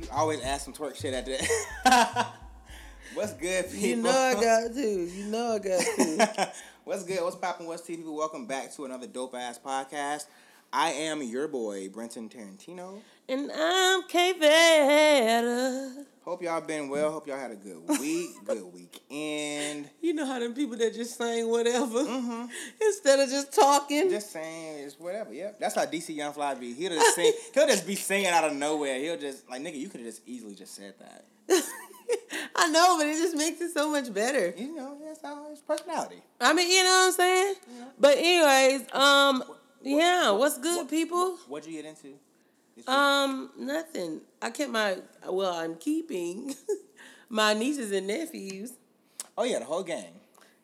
You always ask some twerk shit at that. What's good, people? You know I got to. What's good? What's poppin'? What's tea, people? Welcome back to another dope-ass podcast. I am your boy, Brenton Tarantino. And I'm K-Vetta. Hope y'all been well. Hope y'all had a good week, good weekend. You know how them people that just sing whatever instead of just talking? Just saying it's whatever, yeah. That's how DC Young Fly be. He'll just sing. He'll just be singing out of nowhere. He'll just, like, nigga, you could have just easily just said that. I know, but it just makes it so much better. You know, that's how his personality. I mean, you know what I'm saying? Yeah. But anyways, what's good, people? What'd you get into this week? Nothing. I'm keeping my nieces and nephews. Oh yeah, the whole gang.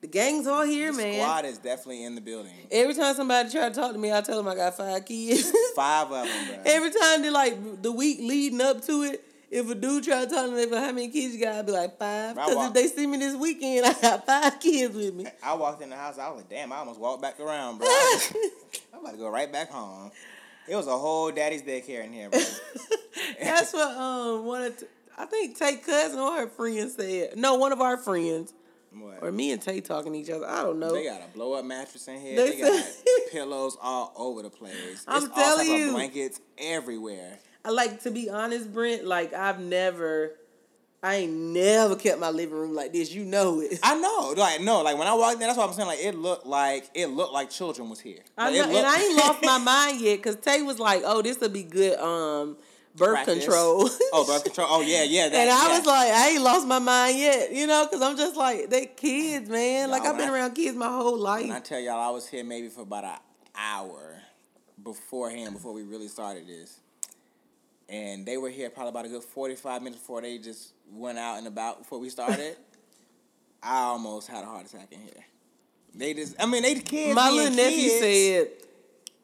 The gang's all here, man. The squad is definitely in the building. Every time somebody try to talk to me, I tell them I got 5 kids. 5 of them, bro. Every time they like the week leading up to it, if a dude try to talk to me about how many kids you got, I'd be like 5. Because if they see me this weekend, I got 5 kids with me. I walked in the house. I was like, damn, I almost walked back around, bro. I'm about to go right back home. It was a whole daddy's daycare in here, bro. That's what I think Tay Cousin or her friend said. No, one of our friends. What? Or me and Tay talking to each other. I don't know. They got a blow up mattress in here. They got pillows all over the place. I'm telling you. All type of blankets everywhere. Like, to be honest, Brent, like, I ain't never kept my living room like this. You know it. I know. Like, no, like, when I walked in, that's what I'm saying. Like, it looked like children was here. Like, and I ain't lost my mind yet, because Tay was like, oh, this would be good, birth control. Oh, birth control. Oh, yeah. I was like, I ain't lost my mind yet, you know, because I'm just like, they kids, man. Like, I've been around kids my whole life. And I tell y'all, I was here maybe for about an hour beforehand, before we really started this. And they were here probably about a good 45 minutes before they just went out and about before we started. I almost had a heart attack in here. They the kids. My little nephew said,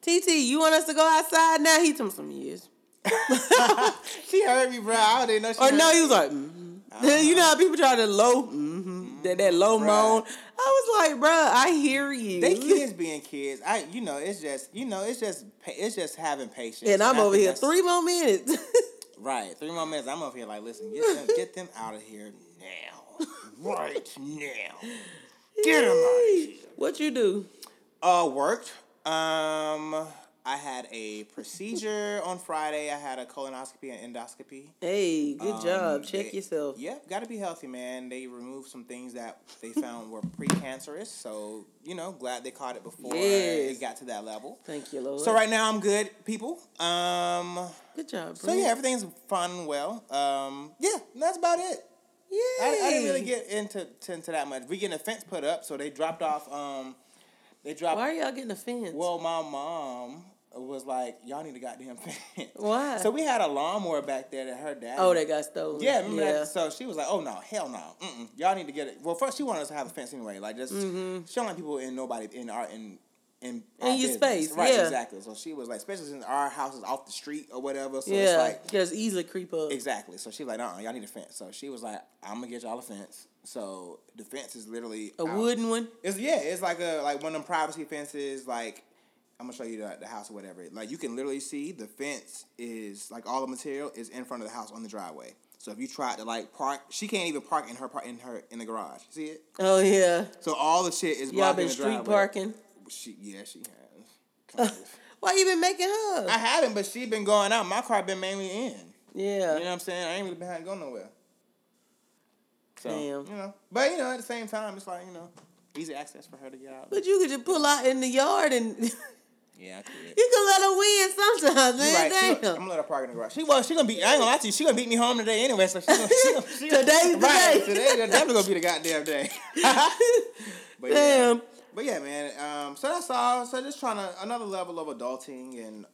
TT, you want us to go outside now? He told me some years. She heard me, bro. I didn't know she heard me. He was like, mm-hmm. You know how people try to low, that low moan. I was like, bro, I hear you. They kids being kids. It's just having patience. And I'm over here 3 more minutes. Right, 3 more minutes. I'm over here like, listen, get them out of here now, right now. Get them out of here. What you do? Worked. I had a procedure on Friday. I had a colonoscopy and endoscopy. Hey, good job. Check yourself. Yeah, got to be healthy, man. They removed some things that they found were precancerous. So, you know, glad they caught it before it got to that level. Thank you, Lord. So right now I'm good, people. Good job, bro. So, yeah, everything's fun, well. Yeah, that's about it. Yeah. I didn't really get into that much. We getting a fence put up, so they dropped off... Why are y'all getting a fence? Well, my mom... was like, y'all need a goddamn fence. Why? So we had a lawnmower back there that her dad... Oh, that got stolen. Yeah, remember that? So she was like, oh, no, hell no. Mm-mm. Y'all need to get it. Well, first, she wanted us to have a fence anyway. Like, just showing like people in nobody in our your business. Space. Right, yeah. Exactly. So she was like, especially since our house is off the street or whatever. So it's like... just easily creep up. Exactly. So she was like, y'all need a fence. So she was like, I'm going to get y'all a fence. So the fence is literally... A wooden one? It's like one of them privacy fences, like... I'm going to show you the house or whatever. Like, you can literally see the fence is, like, all the material is in front of the house on the driveway. So if you tried to, like, park, she can't even park in the garage. See it? Oh, yeah. So all the shit is blocking the driveway. Y'all been street parking? She has. Why you been making her? I haven't, but she been going out. My car been mainly in. Yeah. You know what I'm saying? I ain't really behind going nowhere. So, damn. You know. But, you know, at the same time, it's like, you know, easy access for her to get out. But you could just pull out in the yard and... Yeah, I could. You can let her win sometimes, man. Right. Damn. I'm gonna let her park in the garage. She gonna be. I ain't gonna lie to you. She gonna beat me home today anyway. So today's the day. Today definitely gonna be the goddamn day. But damn. Yeah. But yeah, man. So that's all. So just trying to another level of adulting and.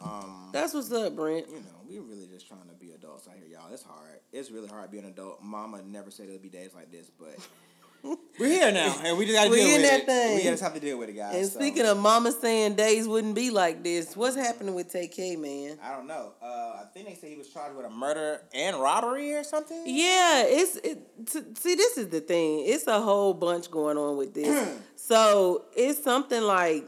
That's what's up, Brent. You know, we really just trying to be adults out here, y'all. It's hard. It's really hard being an adult. Mama never said it'll be days like this, but. We're here now, and we just got to deal with it. Thing. We just have to deal with it, guys. And speaking of mama saying days wouldn't be like this, what's happening with TK, man? I don't know. I think they say he was charged with a murder and robbery or something. Yeah, see, this is the thing. It's a whole bunch going on with this. So it's something like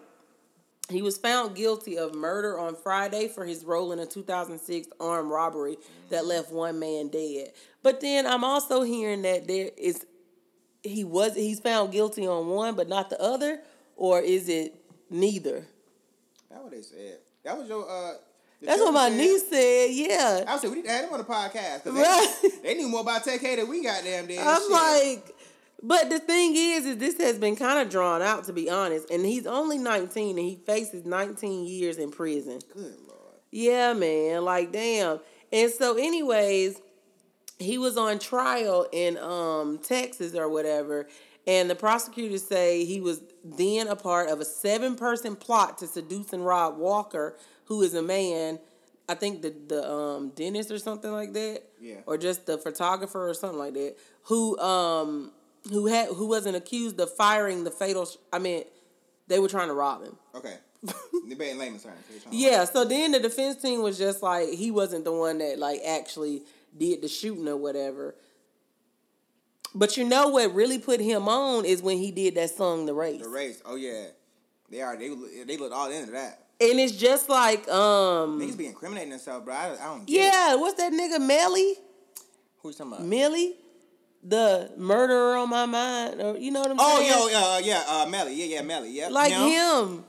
He was found guilty of murder on Friday for his role in a 2006 armed robbery that left one man dead. But then I'm also hearing that he's found guilty on one but not the other, or is it neither? That's what they said. That was your that's what my niece said, yeah. I said, we need to have them on the podcast. Right. They knew more about Tay K than we goddamn did. I'm like... But the thing is this has been kind of drawn out, to be honest. And he's only 19, and he faces 19 years in prison. Good Lord. Yeah, man. Like, damn. And so, anyways, he was on trial in Texas or whatever, and the prosecutors say he was then a part of a 7-person plot to seduce and rob Walker, who is a man, I think the dentist or something like that. Yeah. Or just the photographer or something like that, who wasn't accused of firing the fatal... they were trying to rob him. Okay. They in layman's terms. Yeah, so then the defense team was just like, he wasn't the one that actually did the shooting or whatever. But you know what really put him on is when he did that song, The Race. The Race, oh yeah. They looked all into that. And it's just like... Niggas be incriminating themselves, bro. I don't get it. What's that nigga, Melly? Who's talking about? Melly? The murderer on my mind, or you know what I'm saying? Oh, Melly, Melly, yeah. Like him,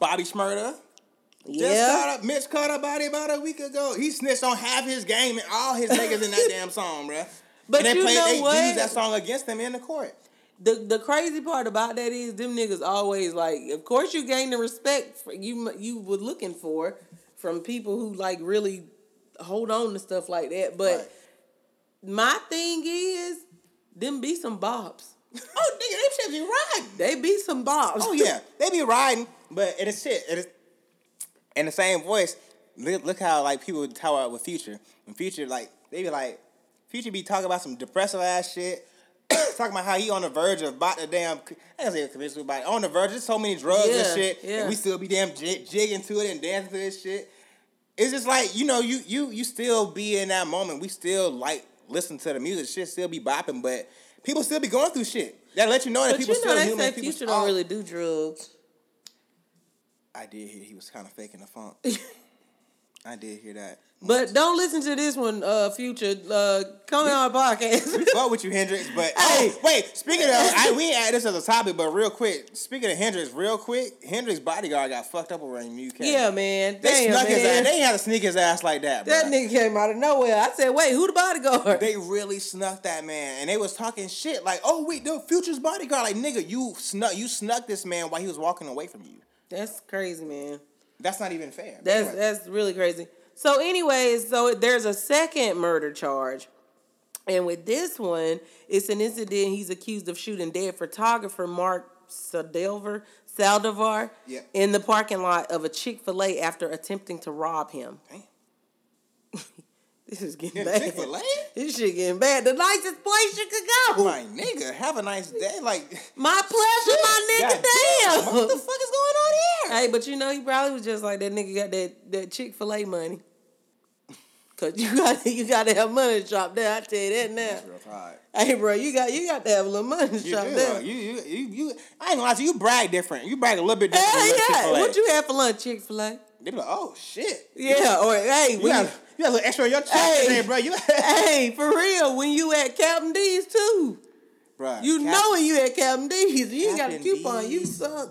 Bobby Shmurda. Yeah. Mitch caught up about a week ago. He snitched on half his game and all his niggas in that damn song, bruh. But and they used that song against them in the court. The crazy part about that is them niggas always of course you gain the respect you were looking for from people who really hold on to stuff like that, but. Right. My thing is, them be some bops. Oh, nigga, they should be riding. They be some bops. Oh, yeah. They be riding, but it is shit. It is, in the same voice, look how, people talk about with Future. And Future, they be Future be talking about some depressive-ass shit. Talking about how he on the verge of about the damn... I ain't gonna say conventional body. On the verge, there's so many drugs and shit. Yeah. And we still be damn jigging to it and dancing to this shit. It's just you still be in that moment. We still, listen to the music, shit still be bopping, but people still be going through shit. That let you know that people still human. But Future don't really do drugs. I did hear he was kind of faking the funk. I did hear that. But don't listen to this one, Future. Come on our podcast. We fought with you, Hendrix, but... Hey, wait, speaking of... we ain't add this as a topic, but real quick. Speaking of Hendrix, Hendrix's bodyguard got fucked up over in the UK. Yeah, man. They snuck his ass. They ain't had to sneak his ass like that, bro. That nigga came out of nowhere. I said, wait, who the bodyguard? They really snuck that man, and they was talking shit like, oh, wait, the Future's bodyguard. Like, nigga, you snuck this man while he was walking away from you. That's crazy, man. That's not even fair. That's really crazy. So anyways, there's a second murder charge. And with this one, it's an incident he's accused of shooting dead photographer Mark Saldivar in the parking lot of a Chick-fil-A after attempting to rob him. Damn. This is getting bad. Chick-fil-A? This shit getting bad. The nicest place you could go. My nigga, have a nice day. My pleasure, my nigga. Damn. What the fuck is going on here? Hey, but he probably was just like, that nigga got that Chick-fil-A money. Cause you gotta have money to drop there. I tell you that now. That's real hard. Hey, bro, you got to have a little money to drop there. You I ain't gonna lie to you. You brag different. You brag a little bit different. Hey, yeah. What you have for lunch, Chick-fil-A? They be like, oh shit. Yeah. Or hey, you got a little extra on your check today, bro. Hey, for real, when you at Captain D's too. Bro. You know when you at Captain D's, you ain't got a coupon, you suck.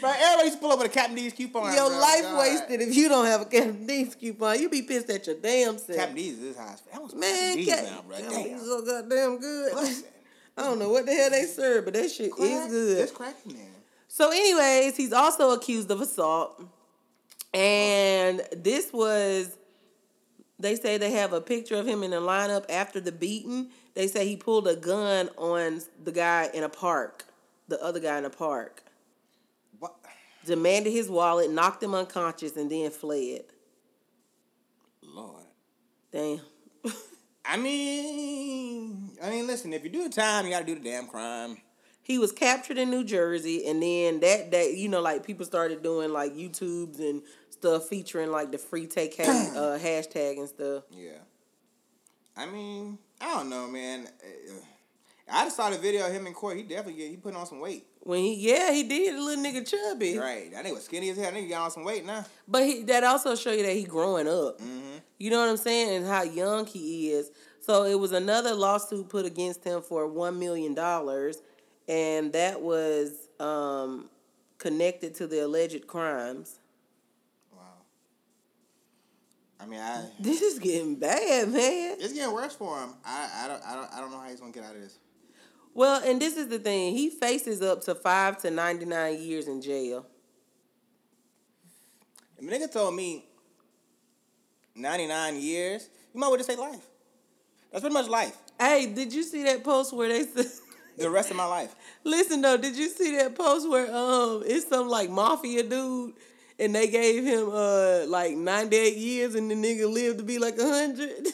Bro, everybody used to pull up with a Captain D's coupon. Your life wasted if you don't have a Captain D's coupon. You be pissed at your damn self. Captain D's is high. That was Captain D's now, bro. Damn. D's so goddamn good. I don't know what the hell they serve, but that shit is good. It's cracking, man. So anyways, he's also accused of assault. And this was, they say they have a picture of him in the lineup after the beating. They say he pulled a gun on the other guy in a park. What? Demanded his wallet, knocked him unconscious, and then fled. Lord. Damn. I mean, listen, if you do the time, you got to do the damn crime. He was captured in New Jersey, and then that day, people started doing, YouTubes and stuff featuring, the free Tay K hashtag and stuff. Yeah. I don't know, man. I just saw the video of him in court. He definitely put on some weight. When he did, a little nigga chubby. Right. That nigga was skinny as hell. That nigga got on some weight now. But that also show you that he growing up. Mm-hmm. You know what I'm saying? And how young he is. So it was another lawsuit put against him for $1 million. And that was connected to the alleged crimes. Wow. I mean, this is getting bad, man. It's getting worse for him. I don't know how he's gonna get out of this. Well, and this is the thing. He faces up to 5 to 99 years in jail. If a nigga told me 99 years, you might want to say life. That's pretty much life. Hey, did you see that post where they said... the rest of my life. Listen, though, did you see that post where it's some, like, mafia dude, and they gave him, 98 years, and the nigga lived to be, 100?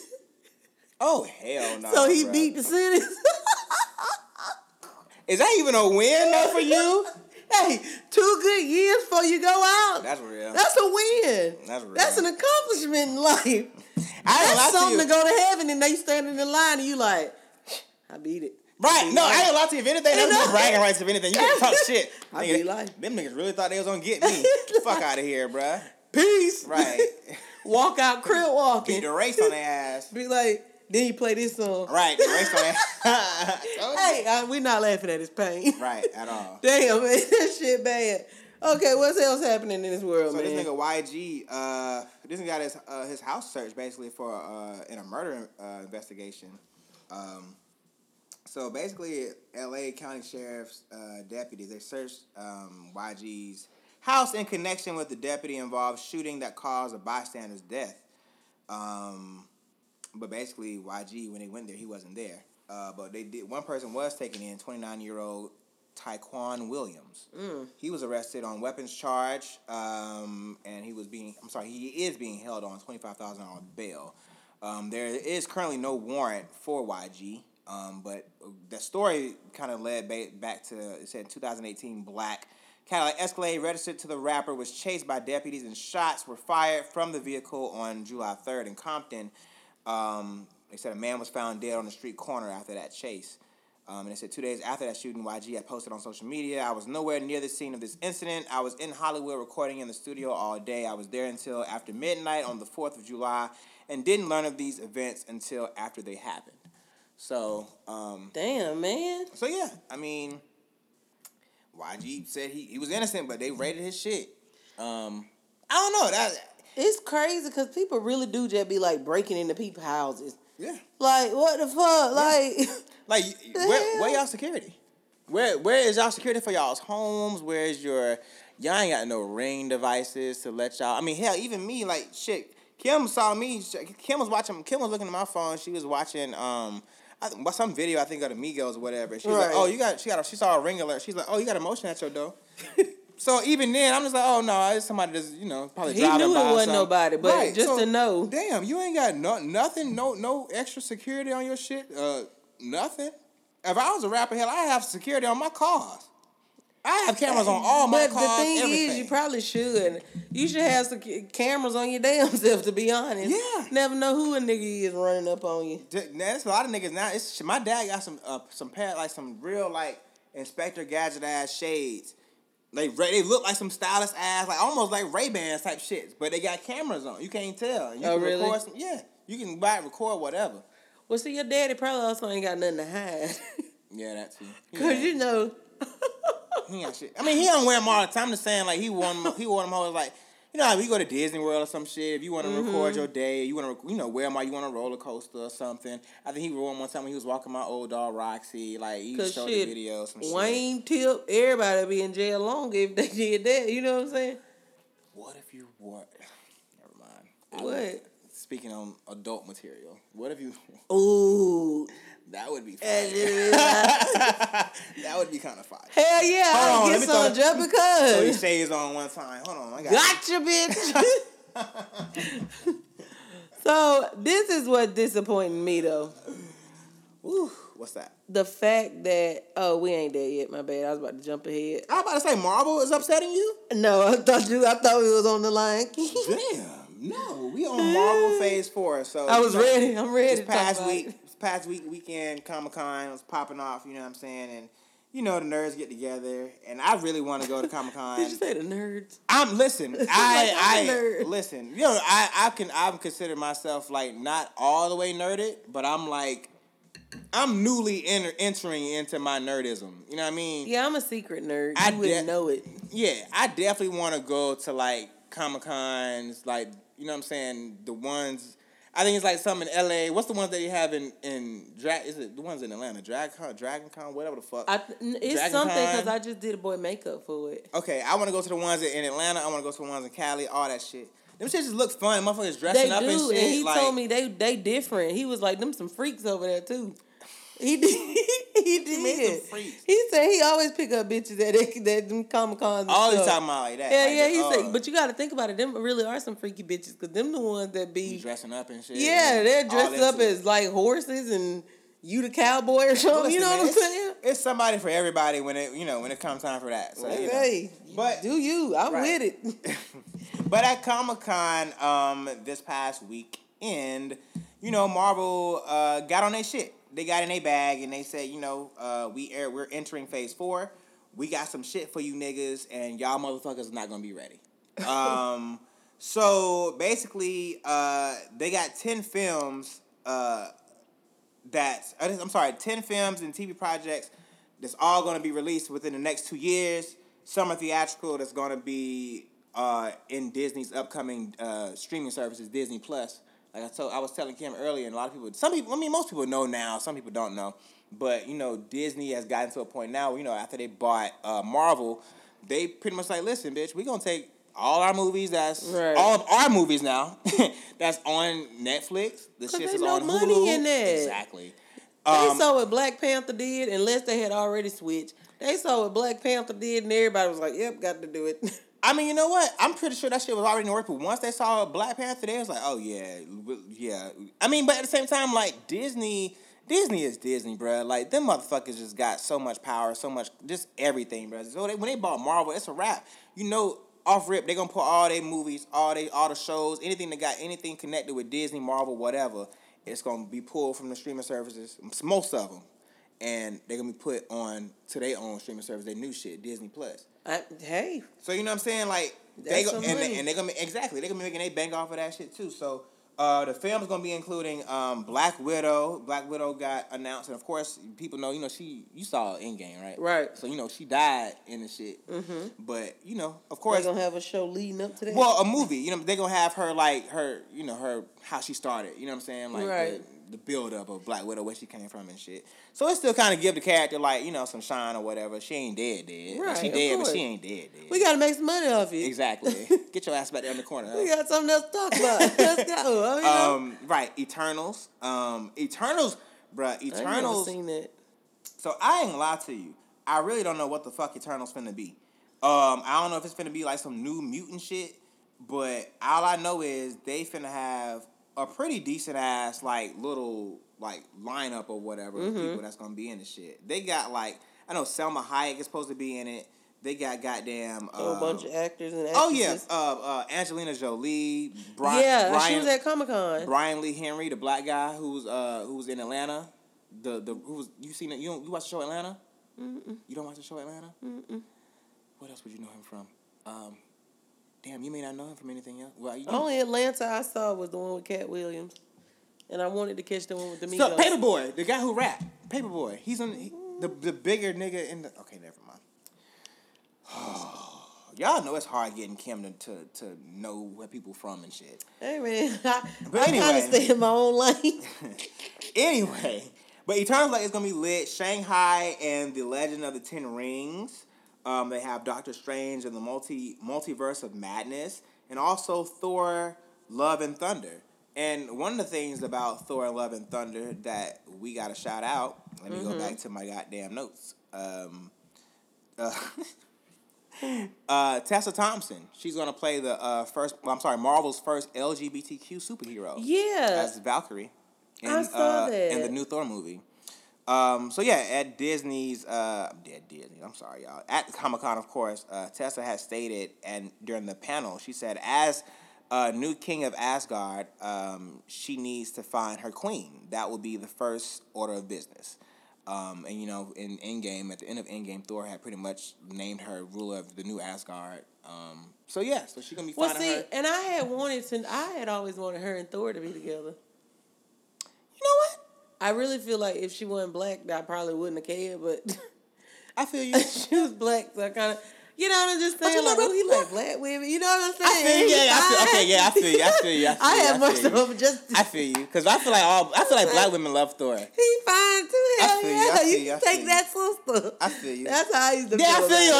Oh, hell no. So he beat the sentence. Is that even a win, though, for you? Hey, 2 good years before you go out. That's real. That's a win. That's real. That's an accomplishment in life. That's something to go to heaven, and they standing in line, and you like, I beat it. Right. No, I ain't lie to you. If anything, that's just bragging rights. If anything, you can talk shit. I beat life. Them niggas really thought they was going to get me. Fuck out of here, bruh. Peace. Right. Walk out crib walking. Beat the race on their ass. Be like... Then you play this song. Right, the race on that. Hey, we're not laughing at his pain. Right, at all. Damn, man, that shit bad. Okay, what else happening in this world, man? So this nigga YG, this nigga got his house searched, basically, for in a murder investigation. So, basically, L.A. County Sheriff's deputies, they searched YG's house in connection with the deputy-involved shooting that caused a bystander's death. But basically, YG, when they went there, he wasn't there. But they did. One person was taken in, 29-year-old Tyquan Williams. Mm. He was arrested on weapons charge, and he is being held on $25,000 bail. There is currently no warrant for YG. But the story kind of led back to, it said 2018 black Cadillac Escalade registered to the rapper was chased by deputies, and shots were fired from the vehicle on July 3rd in Compton. They said a man was found dead on the street corner after that chase. And they said 2 days after that shooting, YG had posted on social media, I was nowhere near the scene of this incident. I was in Hollywood recording in the studio all day. I was there until after midnight on the 4th of July and didn't learn of these events until after they happened. So, damn, man. So, yeah, I mean, YG said he was innocent, but they raided his shit. I don't know. It's crazy because people really do just be breaking into people's houses. Yeah. What the fuck? Yeah. Where y'all security? Where is y'all security for y'all's homes? Where is y'all ain't got no ring devices to let y'all. I mean, hell, even me, shit. Kim saw me. Kim was looking at my phone. She was watching, some video, I think, of the Migos or whatever. She was right. She saw a ring alert. She's like, oh, you got a motion at your door. So even then, I'm just like, oh, no, it's somebody that's, probably driving by. He knew it wasn't nobody, but right. Just so, to know. Damn, you ain't got nothing, no extra security on your shit, nothing. If I was a rapper, hell, I have security on my cars. I have cameras on all my cars, But the thing is, you probably should. You should have some cameras on your damn self, to be honest. Yeah. Never know who a nigga is running up on you. That's a lot of niggas now. My dad got some real, Inspector Gadget-ass shades. They look like some stylist ass, almost like Ray-Bans type shit, but they got cameras on. You can't tell. You can really? Record you can record whatever. Well, see, your daddy probably also ain't got nothing to hide. Yeah, that too. Because, He ain't shit. I mean, he don't wear them all the time. I'm just saying, he wore them all, how we go to Disney World or some shit, if you want to record your day, you want to, wear them all, you want a roller coaster or something. I think he wore them one time when he was walking my old dog, Roxy. He showed the video, some shit. Wayne Tip, everybody be in jail longer if they did that. You know what I'm saying? What if you wore... Never mind. What? Speaking on adult material, what if you... Ooh... That would be fun. That would be kind of fire. Hell yeah. Hold on, get some just because. Throw your shades on one time. Hold on. I gotcha, bitch. So, this is what disappointing me, though. Ooh, what's that? The fact that, we ain't there yet, my bad. I was about to jump ahead. I was about to say Marvel is upsetting you? No, I thought we was on the Lion King. Damn. No, we on Marvel Phase 4, so. I was ready. I'm ready to talk about it. Past weekend, Comic-Con was popping off, you know what I'm saying, and you know, the nerds get together, and I really want to go to Comic-Con. Did you say the nerds? Listen, you know, I consider myself, like, not all the way nerded, but I'm, like, I'm newly entering into my nerdism. You know what I mean? Yeah, I'm a secret nerd. I wouldn't know it. Yeah, I definitely want to go to, like, Comic-Cons, like, you know what I'm saying, the ones... I think it's like some in L.A. What's the ones that you have is it the ones in Atlanta? DragonCon? Whatever the fuck. It's something because I just did a boy makeup for it. Okay, I want to go to the ones in Atlanta. I want to go to the ones in Cali. All that shit. Them shit just looks fun. Motherfuckers dressing up and shit. And he told me they different. He was like, them some freaks over there too. He did. He freaks. He said he always pick up bitches at them Comic-Cons. All he's talking about like that. Yeah, like yeah. He said, but you got to think about it. Them really are some freaky bitches because them the ones that be dressing up and shit. Yeah, they're dressed up as like horses and you the cowboy or something. Listen, you know what I'm saying? It's somebody for everybody when it comes time for that. So, hey, you know. But do you? I'm right with it. But at Comic-Con this past weekend, you know, Marvel got on their shit. They got in their bag and they said, you know, we're entering phase 4. We got some shit for you niggas and y'all motherfuckers are not going to be ready. So basically, they got 10 films and TV projects that's all going to be released within the next 2 years. Some are theatrical that's going to be in Disney's upcoming streaming services, Disney+. Like I was telling Kim earlier, and most people know now, some people don't know, but, you know, Disney has gotten to a point now, you know, after they bought Marvel, they pretty much like, listen, bitch, we're going to take all our movies all of our movies now that's on Netflix, the shit is on Hulu. Because there's no money in that. Exactly. They saw what Black Panther did, unless they had already switched. They saw what Black Panther did, and everybody was like, yep, got to do it. I mean, you know what? I'm pretty sure that shit was already in the works, but once they saw Black Panther, they was like, oh, yeah. I mean, but at the same time, like, Disney is Disney, bruh. Like, them motherfuckers just got so much power, so much, just everything, bruh. So when they bought Marvel, it's a wrap. You know, off rip, they're going to put all their movies, all the shows, anything that got anything connected with Disney, Marvel, whatever, it's going to be pulled from the streaming services, most of them. And they're going to be put on to their own streaming service, their new shit, Disney+. Hey. So, you know what I'm saying? Like, they go, and they're going to be, exactly, they're going to be making they bank off of that shit, too. So, the film's going to be including Black Widow. Black Widow got announced, and of course, people know, you know, you saw Endgame, right? Right. So, you know, she died in the shit. Mm-hmm. But, you know, of course. They're going to have a show leading up to that? Well, a movie. You know, they're going to have her, like, her, you know, her, how she started. You know what I'm saying? Like, right. The build-up of Black Widow, where she came from and shit. So it still kind of give the character, like, you know, some shine or whatever. She ain't dead. Right, she dead, but she ain't dead. We got to make some money off it. Exactly. Get your ass back there in the corner. Huh? We got something else to talk about. Let's go. You know? Right, Eternals. Eternals. I ain't never seen it. So I ain't gonna lie to you. I really don't know what the fuck Eternals finna be. I don't know if it's finna be like some new mutant shit, but all I know is they finna have a pretty decent ass like little like lineup or whatever of people that's gonna be in the shit. They got like I know Selma Hayek is supposed to be in it. They got goddamn a bunch of actors and actresses. Oh yeah, Angelina Jolie. Brian, she was at Comic-Con. Brian Lee Henry, the black guy who's in Atlanta. The who's you seen it? You watch the show Atlanta? Mm-mm. You don't watch the show Atlanta? Mm-mm. What else would you know him from? Damn, you may not know him from anything else. Well, only Atlanta I saw was the one with Cat Williams, and I wanted to catch the one with the Migos. So Paperboy, the guy who rapped, Paperboy, he's in the bigger nigga in the. Okay, never mind. Y'all know it's hard getting Kim to know where people from and shit. Hey man, I kind of stay in my own lane. Anyway, but Eternals like it's gonna be lit. Shanghai and the Legend of the Ten Rings. They have Doctor Strange and the Multiverse of Madness, and also Thor: Love and Thunder. And one of the things about Thor: Love and Thunder that we got to shout out. Let me go back to my goddamn notes. Tessa Thompson. She's gonna play the Marvel's first LGBTQ superhero. Yeah, as Valkyrie. I saw that in the new Thor movie. So yeah, at Disney's, I'm sorry, y'all. At Comic-Con, of course, Tessa has stated, and during the panel, she said, as new king of Asgard, she needs to find her queen. That will be the first order of business. And, you know, in Endgame, at the end of Endgame, Thor had pretty much named her ruler of the new Asgard. So, yeah, so she's going to be fighting her. And I had always wanted her and Thor to be together. You know what? I really feel like if she wasn't black, I probably wouldn't have cared, but... I feel you. She was black, so I kind of... You know what I'm just saying? Like, oh, he like black women. You know what I'm saying? I feel you. I feel you. Because I feel like black women love Thor. He fine too. Hell yeah, you take that sister. I feel you. That's how I used to feel. Yeah, I feel you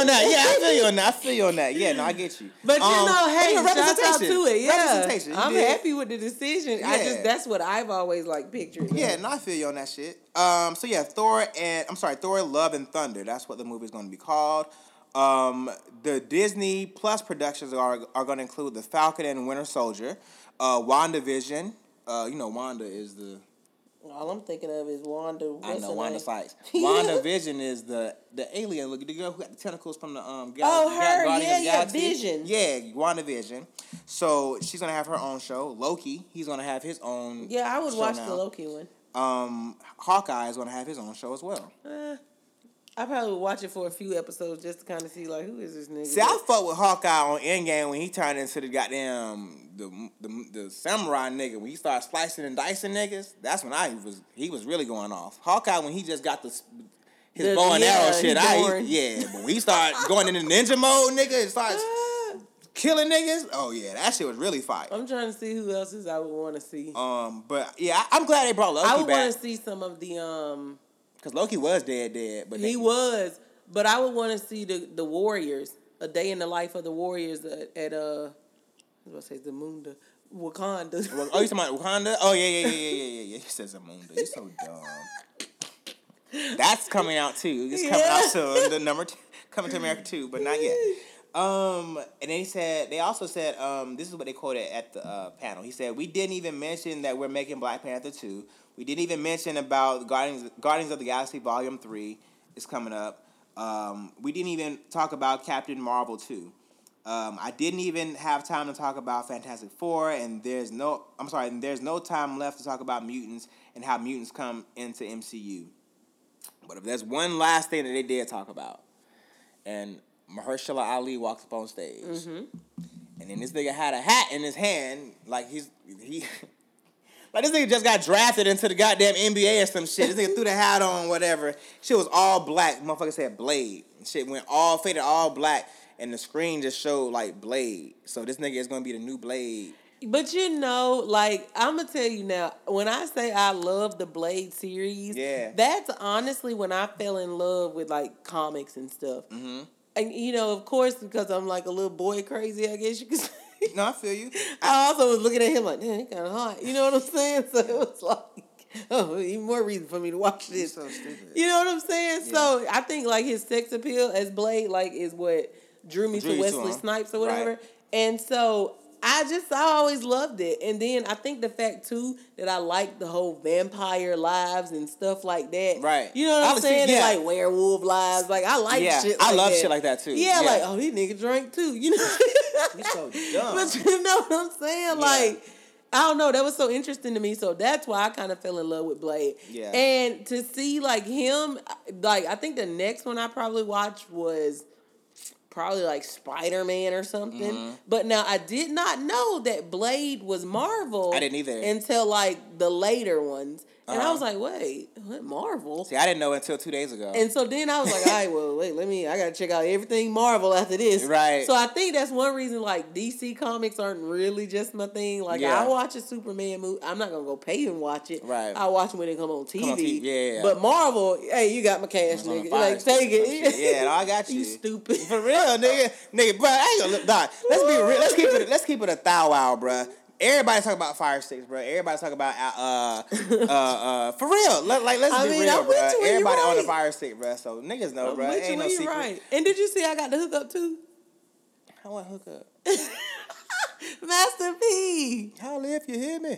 on that. Yeah, no, I get you. But you know, hey, shout out to it. Yeah. Representation. I'm happy with the decision. Yeah. That's what I've always like pictured. Yeah, no, I feel you on that shit. So yeah, Thor: Love and Thunder. That's what the movie's going to be called. The Disney Plus productions are going to include The Falcon and Winter Soldier, WandaVision. You know, Wanda is the... All I'm thinking of is Wanda. Wanda Sykes. WandaVision is the alien looking, the girl who got the tentacles from the Guardians of the Galaxy. Vision. Yeah, WandaVision. So she's going to have her own show. Loki, he's going to have his own. Yeah, I would watch the Loki one. Hawkeye is going to have his own show as well. I probably would watch it for a few episodes just to kind of see, like, who is this nigga? See, I fuck with Hawkeye on Endgame when he turned into the goddamn, the samurai nigga. When he started slicing and dicing niggas, that's when he was really going off. Hawkeye, when he just got his bow and arrow shit, but when he started going into ninja mode, nigga, and starts killing niggas, oh yeah, that shit was really fire. I'm trying to see who else I would want to see. But yeah, I'm glad they brought Loki back. I would want to see some of the, because Loki was dead, but he was. But I would want to see the Warriors, a day in the life of the Warriors at I was going to say Zamunda, Wakanda. Oh, you talking about Wakanda? Oh yeah. You said Zamunda. You're so dumb. That's coming out too. It's coming out soon. The number 2, coming to America too, but not yet. And they also said this is what they quoted at the panel. He said, "We didn't even mention that we're making Black Panther 2. We didn't even mention about Guardians of the Galaxy Volume 3 is coming up. We didn't even talk about Captain Marvel 2. I didn't even have time to talk about Fantastic Four, and there's no time left to talk about mutants and how mutants come into MCU. But if there's one last thing that they did talk about, and Mahershala Ali walks up on stage, mm-hmm. and then this nigga had a hat in his hand, like he." Like, this nigga just got drafted into the goddamn NBA or some shit. This nigga threw the hat on, whatever. Shit was all black. Motherfucker said Blade. Shit went all black. And the screen just showed, like, Blade. So this nigga is going to be the new Blade. But, you know, like, I'm going to tell you now, when I say I love the Blade series, that's honestly when I fell in love with, like, comics and stuff. Mm-hmm. And, you know, of course, because I'm, like, a little boy crazy, I guess you could say. No, I feel you. I also was looking at him like, damn, he kind of hot. You know what I'm saying? So it was like, oh, even more reason for me to watch this. So stupid. You know what I'm saying? Yeah. So I think like his sex appeal as Blade like is what drew me to Wesley Snipes or whatever. Right. And so I always loved it. And then I think the fact too that I liked the whole vampire lives and stuff like that. Right. You know what I'm saying? Yeah. Like werewolf lives. Like I like shit like that. I love shit like that too. Yeah, like, oh, these niggas drank too. You know. You're so dumb. But you know what I'm saying? Yeah. Like, I don't know. That was so interesting to me. So that's why I kind of fell in love with Blade. Yeah. And to see, like, him, like, I think the next one I probably watched was probably, like, Spider-Man or something. Mm-hmm. But now, I did not know that Blade was Marvel. I didn't either. Until, like, the later ones. And I was like, wait, what Marvel? See, I didn't know until 2 days ago. And so then I was like, all right, well, wait, I got to check out everything Marvel after this. Right. So I think that's one reason, like, DC comics aren't really just my thing. Like, I watch a Superman movie. I'm not going to go pay and watch it. Right. I watch them when they come on TV. Yeah. But Marvel, hey, you got my cash, nigga. Like, take it. Yeah, no, I got you. You stupid. For real, nigga. Nigga, bro, I ain't going to look, dog. Let's be real. Let's keep it a thou wow, bro. Everybody's talking about 5 or 6, bro. Everybody's talking about for real. Like let's be real, bro. Everybody on the 5 or 6, bro. So niggas know, bro. Ain't no secret. Right. And did you see I got the hookup too? I want hookup. Master P. Holla if you hear me.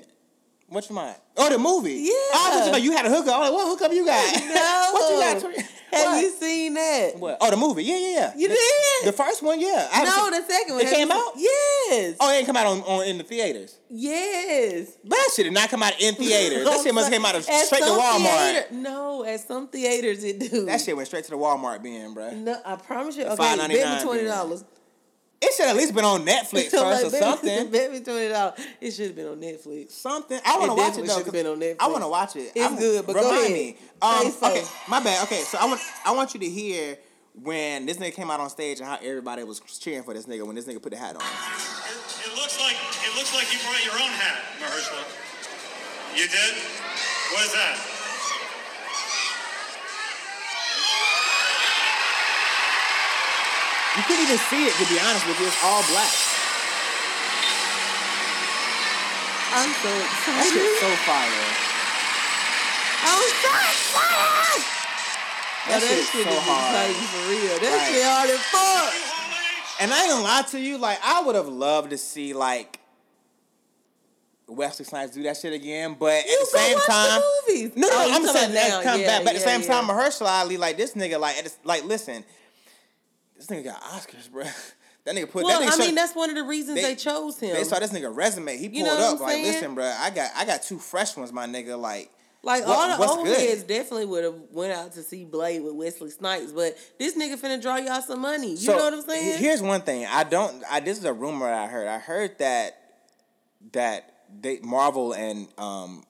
What you mind? Oh, the movie. Yeah. I thought you had a hookup. I'm like, what hookup you got? No. What you got? Have you seen that? What? Oh, the movie. Yeah. You did? The first one, yeah. No, the second one. It came out? Yeah. Yes. Oh, it ain't come out on in the theaters. Yes. But that shit did not come out in theaters. That shit must have came out of straight to Walmart. At some theaters it do. That shit went straight to the Walmart bin, bruh. No, I promise you. Okay, bet me $20. It should at least been on Netflix first or something. Bet me $20. It should have been on Netflix. Something. I want to watch it though. It should have been on Netflix. I want to watch it. It's good, but go ahead. Okay, my bad. Okay, so I want you to hear when this nigga came out on stage and how everybody was cheering for this nigga when this nigga put the hat on. It looks like you brought your own hat, Mahershala. You did? What is that? You couldn't even see it, to be honest with you. It's all black. I'm so excited. That shit's so fire. I'm so excited! That shit so hard. For real. That shit hard as fuck. And I ain't gonna lie to you, like, I would have loved to see, like, Wesley Snipes do that shit again, but you at the same time, the I'm saying that come back. But at the same time, Mahershala Ali, like, this nigga, like, listen, this nigga got Oscars, bro. That nigga put. Well, that nigga that's one of the reasons they chose him. They saw this nigga resume. He pulled up like, listen, bro, I got two fresh ones, my nigga. Like all the old heads definitely would have went out to see Blade with Wesley Snipes, but this nigga finna draw y'all some money. You know what I'm saying? Here's one thing. This is a rumor I heard. I heard that Marvel and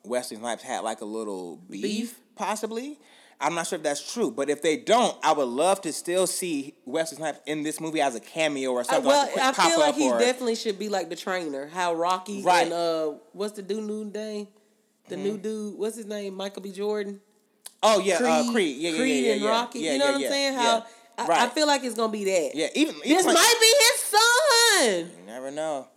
Wesley Snipes had like a little beef? Possibly. I'm not sure if that's true, but if they don't, I would love to still see Wesley Snipes in this movie as a cameo or something. Well, like a quick I feel like he definitely should be like the trainer. How Rocky and what's the dude new name? The new dude, what's his name? Michael B. Jordan. Oh yeah, Creed. Creed and Rocky. Yeah, you know what I'm saying? How I feel like it's gonna be that. Yeah, even this might be his son. You never know.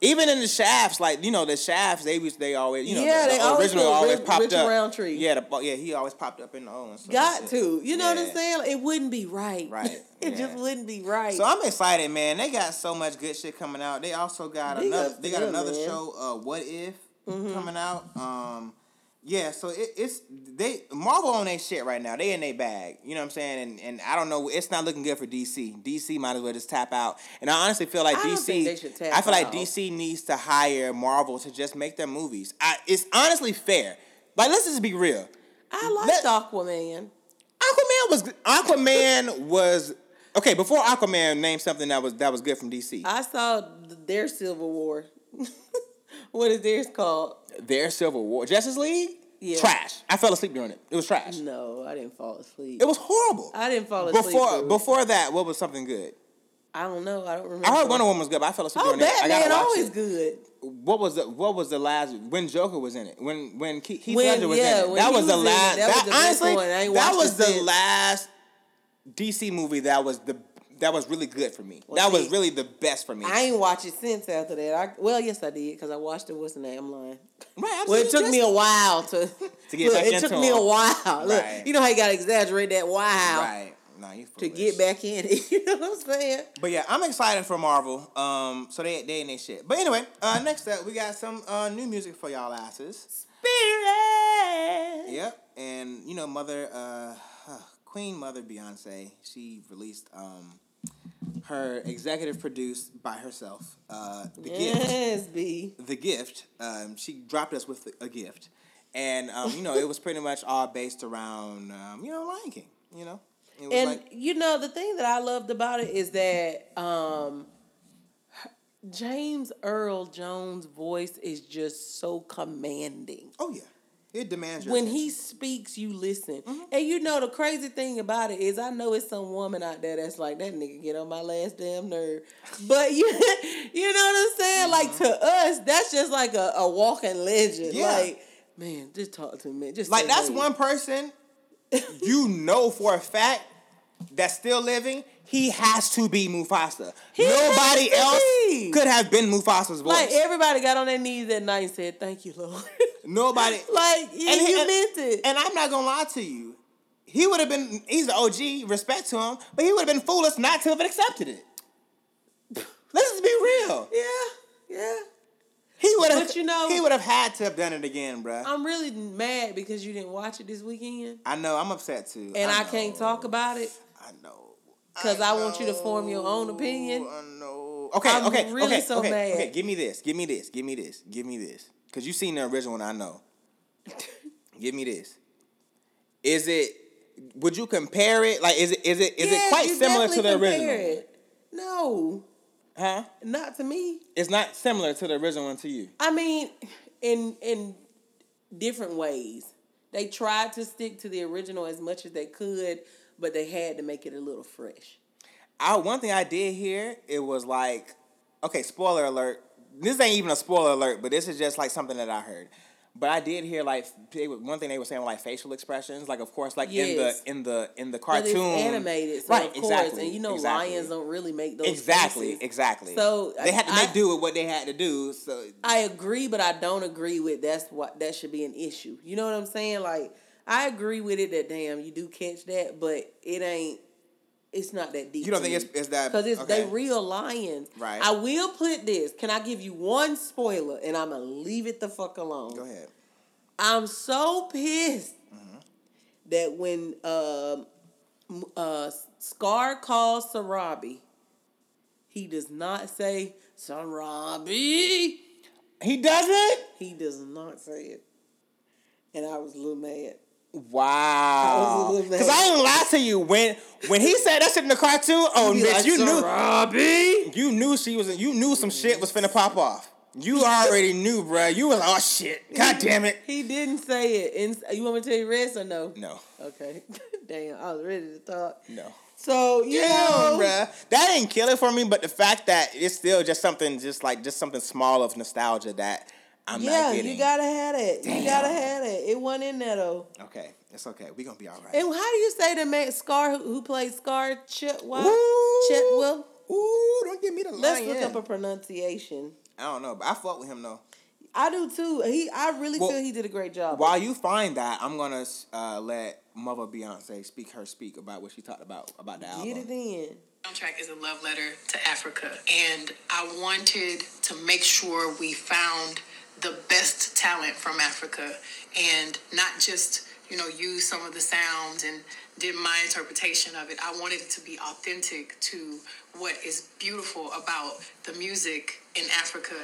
Even in the shafts, like, you know, the shafts, they always, you know, the original always popped up. Roundtree. Yeah, he always popped up in the old and stuff. Got to. You know what I'm saying? It wouldn't be right. Right. It just wouldn't be right. So I'm excited, man. They got so much good shit coming out. They also got another show, What If, coming out. So Marvel on their shit right now. They in their bag. You know what I'm saying? And I don't know. It's not looking good for DC. DC might as well just tap out. And I honestly feel like I feel like DC needs to hire Marvel to just make their movies. It's honestly fair. Like, let's just be real. I liked Aquaman. Aquaman was okay. Before Aquaman, named something that was good from DC. I saw their Civil War. What is theirs called? Their Civil War. Justice League? Yeah. Trash. I fell asleep during it. It was trash. No, I didn't fall asleep. It was horrible. I didn't fall asleep. Before that, what was something good? I don't know. I don't remember. I heard Wonder Woman was good, but I fell asleep during it. Batman always good. What was the last when Joker was in it? When Heath Ledger was in it. That was the last. That was the last DC movie that was really good for me. Well, that was really the best for me. I ain't watched it since after that. Yes, I did, because I watched it. What's the name? I'm lying. Right, absolutely. Well, it took me a while to get back into it. Right. Look, you know how you got to exaggerate that wow. Right. No, you foolish. To get back in it. You know what I'm saying? But yeah, I'm excited for Marvel. So they in their shit. But anyway, next up, we got some new music for y'all asses. Spirit! Yep. And, you know, Queen Mother Beyonce, she released her executive produced by herself, The Gift. She dropped us with a gift. And, you know, it was pretty much all based around, you know, Lion King, you know? It was you know, the thing that I loved about it is that James Earl Jones' voice is just so commanding. Oh, yeah. It demands your attention. He speaks, you listen. Mm-hmm. And you know, the crazy thing about it is I know it's some woman out there that's like, that nigga get on my last damn nerve. But you know what I'm saying? Mm-hmm. Like, to us, that's just like a walking legend. Yeah. Like, man, just talk to me. Just like, that's one person you know for a fact that's still living. He has to be Mufasa. Nobody else could have been Mufasa's voice. Like, everybody got on their knees that night and said, thank you, Lord. Nobody. Like, you meant it. And I'm not going to lie to you. He would have been, he's an OG, respect to him, but he would have been foolish not to have accepted it. Let's just be real. Yeah. He would have had to have done it again, bruh. I'm really mad because you didn't watch it this weekend. I know. I'm upset, too. And I can't talk about it. I know. Because I want you to form your own opinion. I know. Okay. Give me this. Because you've seen the original one, I know. Give me this. Is it? Would you compare it? Like, is it quite similar to the original? It. No. Huh? Not to me. It's not similar to the original one to you. I mean, in different ways. They tried to stick to the original as much as they could, but they had to make it a little fresh. One thing I did hear, it was like, okay, spoiler alert. This ain't even a spoiler alert, but this is just like something that I heard. But I did hear like one thing they were saying like facial expressions, like of course, like yes. in the cartoon, but it's animated, so right? Of course. Exactly, and you know lions don't really make those faces. Exactly. So they had to make do with what they had to do. So I agree, but I don't agree with that's what that should be an issue. You know what I'm saying? Like I agree with it that damn you do catch that, but it ain't. It's not that deep. You don't think it's that... Because it's okay. They real lions. Right. I will put this. Can I give you one spoiler? And I'm going to leave it the fuck alone. Go ahead. I'm so pissed that when Scar calls Sarabi, he does not say, Sarabi. He doesn't? He does not say it. And I was a little mad. Wow. Because I ain't lie to you. When he said that shit in the cartoon, oh bitch, like, you knew Robbie. You knew she was you knew some shit was finna pop off. You already knew, bruh. You was like, oh shit. God damn it. He didn't say it. And you want me to tell you rest or no? No. Okay. Damn, I was ready to talk. No. So you know, bruh. That didn't kill it for me, but the fact that it's still just something something small of nostalgia that I'm not getting. Yeah, you gotta have it. Damn. You gotta have it. It wasn't in there though. Okay, it's okay. We gonna be all right. And how do you say the man Scar who played Scar Chitwell? Chitwell. Ooh, don't give me the line. Let's look up a pronunciation. I don't know, but I fuck with him though. I do too. I really feel he did a great job. While you find that, I'm gonna let Mother Beyonce speak about what she talked about the album. Get it in. Soundtrack is a love letter to Africa, and I wanted to make sure we found the best talent from Africa and not just, you know, use some of the sounds and did my interpretation of it. I wanted it to be authentic to what is beautiful about the music in Africa.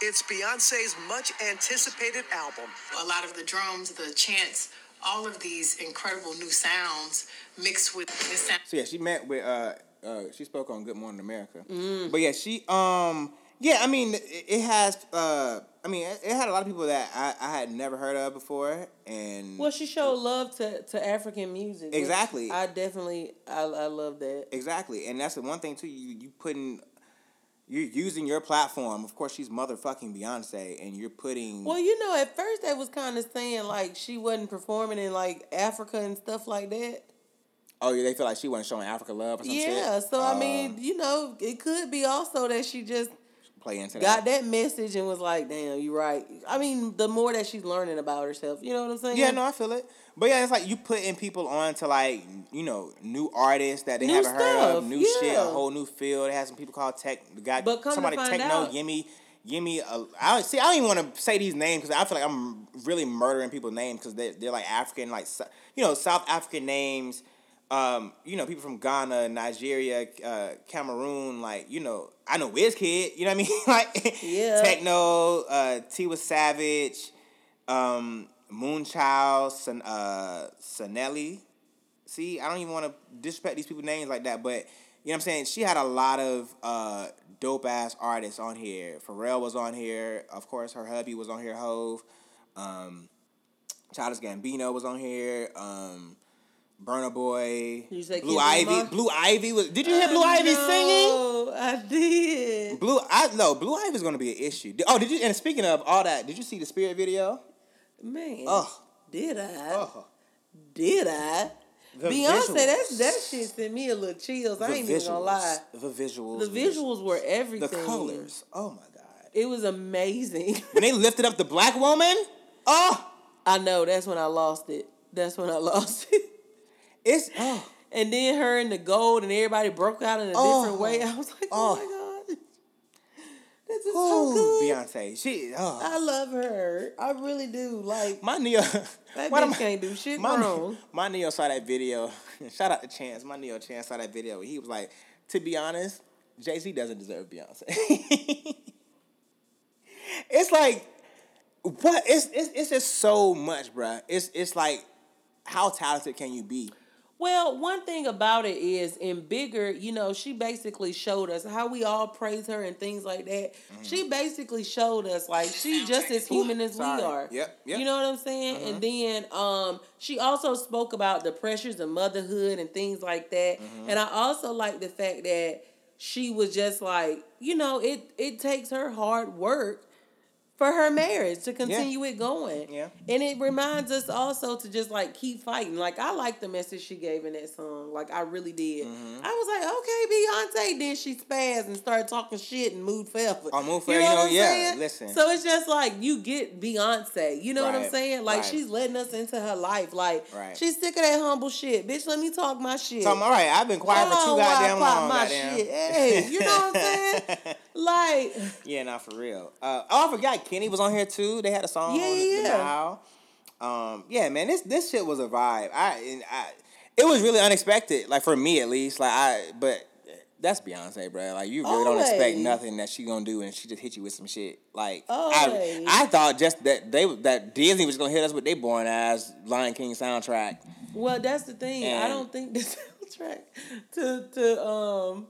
It's Beyonce's much anticipated album. A lot of the drums, the chants, all of these incredible new sounds mixed with the sound. So yeah, she met with, she spoke on Good Morning America. Mm. But yeah, she, yeah, I mean, it has. It had a lot of people that I had never heard of before, and well, she showed love to African music. Exactly, I love that. Exactly, and that's the one thing too. You're using your platform. Of course, she's motherfucking Beyonce, and you're putting. Well, you know, at first they was kind of saying like she wasn't performing in like Africa and stuff like that. Oh, yeah, they feel like she wasn't showing Africa love or some shit. Yeah, so I mean, you know, it could be also that she just. Play into got that message and was like, damn, you right. I mean, the more that she's learning about herself, you know what I'm saying? Yeah, no, I feel it. But yeah, it's like you putting people on to like, you know, new artists that they haven't heard of, new shit, a whole new field. They had some people called Tech, got somebody Techno, Gimme. I don't even want to say these names because I feel like I'm really murdering people's names because they're like African, like, you know, South African names. You know, people from Ghana, Nigeria, Cameroon, like, you know, I know Wizkid, you know what I mean? Like, yeah. Techno, Tiwa Savage, Moonchild, Sanelli. See, I don't even want to disrespect these people's names like that, but, you know what I'm saying? She had a lot of dope-ass artists on here. Pharrell was on here. Of course, her hubby was on here, Hove. Childish Gambino was on here. Burna Boy, Blue Ivy. Blue Ivy was. Did you hear Blue Ivy singing? No, I did. Blue Ivy's gonna be an issue. Oh, did you? And speaking of all that, did you see the Spirit video? Man, did I? Did I? Beyonce, that shit sent me a little chills. I ain't even gonna lie. The visuals were everything. The colors. Oh my god, it was amazing. When they lifted up the black woman, I know. That's when I lost it. It's and then her in the gold and everybody broke out in a different way. I was like, oh my god, this is so good. Beyonce, I love her. I really do. Like my Neo, that bitch can't do shit wrong. My Neo saw that video. Shout out to Chance. My Neo Chance saw that video. He was like, to be honest, Jay-Z doesn't deserve Beyonce. It's like, what? It's just so much, bruh. It's like, how talented can you be? Well, one thing about it is, in Bigger, you know, she basically showed us how we all praise her and things like that. Mm-hmm. She basically showed us, like, she's just as human as we are. Yep. You know what I'm saying? Mm-hmm. And then she also spoke about the pressures of motherhood and things like that. Mm-hmm. And I also like the fact that she was just like, you know, it takes her hard work for her marriage to continue it going. Yeah. And it reminds us also to just, like, keep fighting. Like, I like the message she gave in that song. Like, I really did. Mm-hmm. I was like, okay, Beyonce. Then she spazzed and started talking shit and moved forever. You know what I'm saying? Listen. So it's just like, you get Beyonce. You know what I'm saying? Like, she's letting us into her life. Like, she's sick of that humble shit. Bitch, let me talk my shit. So I'm all right. I've been quiet for too goddamn long. Hey, you know what I'm saying? Like, yeah, not for real. I forgot Kenny was on here too. They had a song on the Nile. Yeah, man, this shit was a vibe. It was really unexpected, like, for me at least. But that's Beyonce, bro. Like, you really don't expect nothing that she gonna do, and she just hit you with some shit. Like, I thought just that Disney was gonna hit us with their boring ass Lion King soundtrack. Well, that's the thing. And I don't think the soundtrack to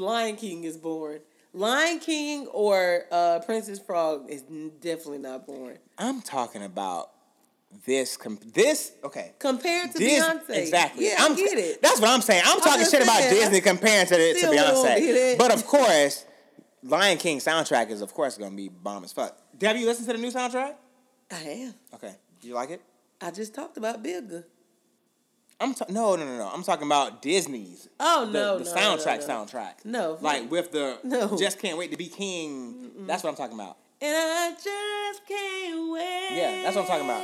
Lion King is boring. Lion King or Princess Frog is definitely not boring. I'm talking about compared to Beyonce. Exactly. Yeah, I get it. That's what I'm saying. I'm talking shit about Disney compared to Beyonce. But of course, Lion King soundtrack is, of course, going to be bomb as fuck. Have you listened to the new soundtrack? I have. Okay. Do you like it? I just talked about Bigger. No. I'm talking about Disney's. The soundtrack. No. Like, with the Just Can't Wait to Be King. Mm-mm. That's what I'm talking about. And I just can't wait. Yeah, that's what I'm talking about.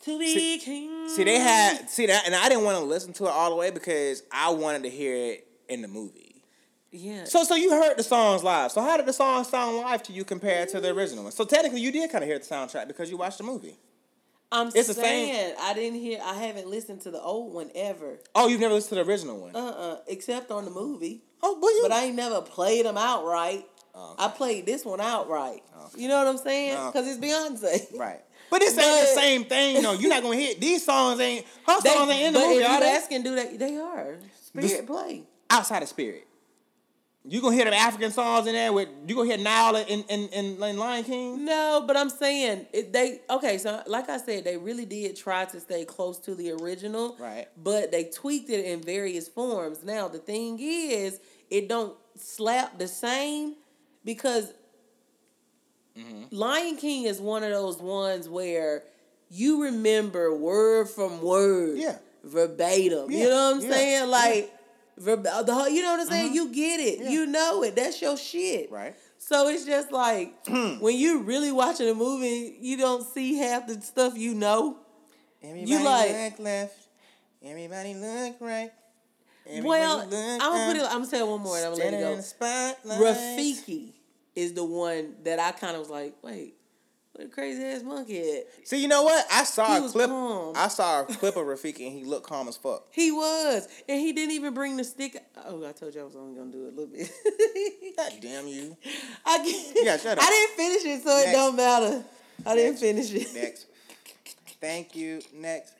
To be king. They had that, and I didn't want to listen to it all the way because I wanted to hear it in the movie. Yeah. So you heard the songs live. So how did the songs sound live to you compared to the original one? So technically, you did kind of hear the soundtrack because you watched the movie. I'm saying I haven't listened to the old one ever. Oh, you've never listened to the original one? Except on the movie. Oh, but I ain't never played them outright. Oh, okay. I played this one outright. Oh, okay. You know what I'm saying? Because it's Beyonce. Right. But this ain't the same thing, though. You're not going to hear these songs. Songs ain't in the movie. But if you asking, do that, they are. Spirit play. Outside of Spirit. You gonna hear them African songs in there with you gonna hear Nile in Lion King? No, but I'm saying so like I said, they really did try to stay close to the original. Right. But they tweaked it in various forms. Now the thing is, it don't slap the same because Lion King is one of those ones where you remember word from word. Yeah. Verbatim. Yeah. You know what I'm saying? Like the whole, you know what I'm saying? You get it. Yeah. You know it. That's your shit. Right. So it's just like when you really watching a movie, you don't see half the stuff you know. Everybody look left. Everybody look right. Everybody I'm gonna tell one more and I'm gonna let it go. Rafiki is the one that I kind of was like, wait, what a crazy ass monkey at? See, you know what? I saw a clip of Rafiki and he looked calm as fuck. He was. And he didn't even bring the stick. Oh, I told you I was only going to do it a little bit. God damn you. Shut up. I didn't finish it, so it don't matter. Next. Thank you. Next.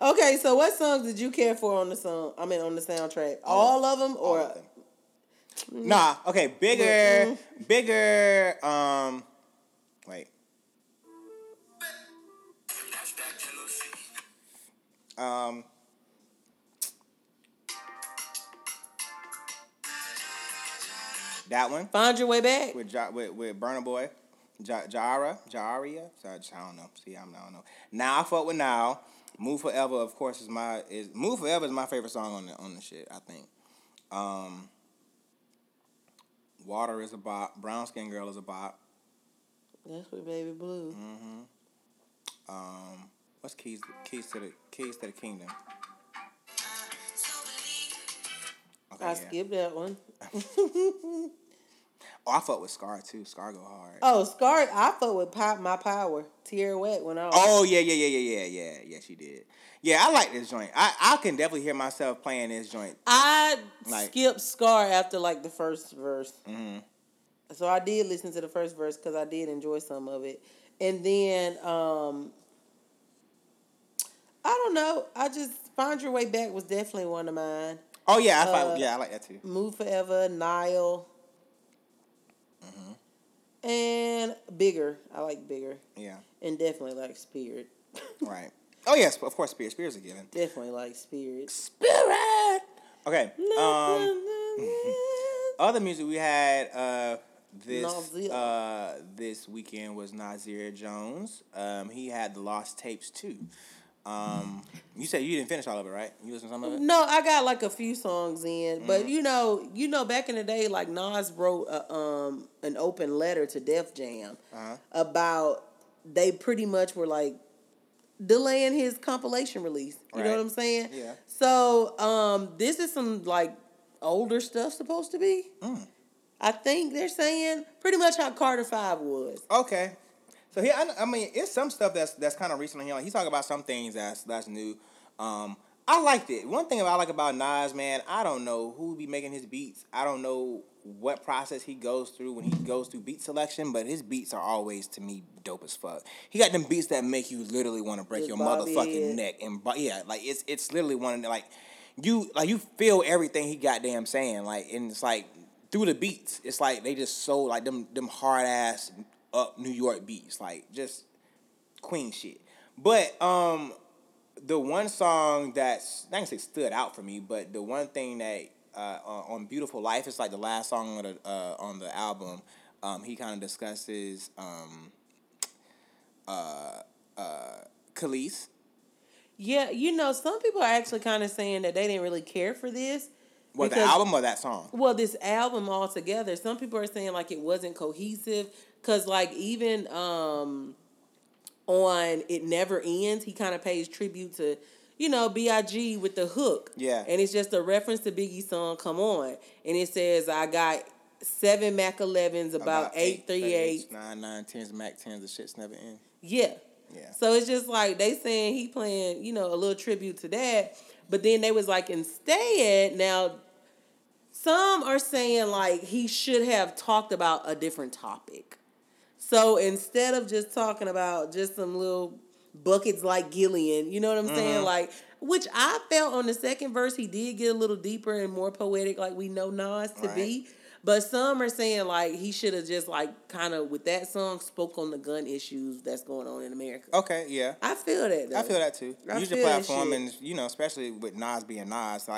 Okay, so what songs did you care for on the soundtrack? All of them or? Of them. Nah. Okay, Bigger. That one. Find Your Way Back with Burna Boy, Jairia. I don't know. I don't know. Now I fuck with Now. Move Forever, of course, is my favorite song on the shit. I think. Water is a bop. Brown Skin Girl is a bop. That's with Baby Blue. Mm-hmm. What's Keys to the Kingdom? Okay, I skipped that one. Oh, I fuck with Scar too. Scar go hard. Oh, Scar, I fuck with My Power. Tierra Wet when I was. Oh, yeah, she did. Yeah, I like this joint. I can definitely hear myself playing this joint. I skipped Scar after the first verse. Mm-hmm. So I did listen to the first verse because I did enjoy some of it. And then, I don't know. I just, Find Your Way Back was definitely one of mine. Oh, yeah. I like that too. Move Forever, Nile. Mm-hmm. And Bigger. I like Bigger. Yeah. And definitely like Spirit. Right. Oh, yes. Of course, Spirit. Spirit's a given. Definitely like Spirit. Spirit! Okay. Other music we had, this weekend was Nazir Jones. He had the Lost Tapes too. You said you didn't finish all of it, right? You listened to some of it? No, I got a few songs in, but you know, back in the day, Nas wrote an open letter to Def Jam about they pretty much were delaying his compilation release. You know what I'm saying? Yeah. So this is some older stuff supposed to be. Mm. I think they're saying pretty much how Carter 5 was. Okay. So here, I mean, it's some stuff that's kind of recent on here. He's talking about some things that's new. I liked it. One thing I like about Nas, man, I don't know who be making his beats. I don't know what process he goes through when he goes through beat selection, but his beats are always, to me, dope as fuck. He got them beats that make you literally want to break your motherfucking neck. And it's literally one of the, you feel everything he goddamn saying. And it's through the beats, it's they just so, them hard-ass up New York beats, just queen shit. But the one song that's, I can't say stood out for me, but the one thing that on Beautiful Life is the last song on the album. He kind of discusses Khalees. Yeah, some people are actually kind of saying that they didn't really care for this. Well, because, the album or that song? Well, this album altogether. Some people are saying it wasn't cohesive. Because, even on It Never Ends, he kind of pays tribute to, B.I.G. with the hook. Yeah. And it's just a reference to Biggie's song, Come On. And it says, I got 7 Mac 11s, about 8 3/8s. 9 10s, Mac 10s, the shit's never end. Yeah. Yeah. So it's just they saying he playing, a little tribute to that. But then they was instead, now, some are saying, he should have talked about a different topic. So instead of just talking about just some little buckets like Gillian, you know what I'm saying? Which I felt on the second verse, he did get a little deeper and more poetic we know Nas to be. But some are saying, he should have just, kind of, with that song, spoke on the gun issues that's going on in America. Okay, yeah. I feel that, though. I feel that, too. Use your platform, and, especially with Nas being Nas,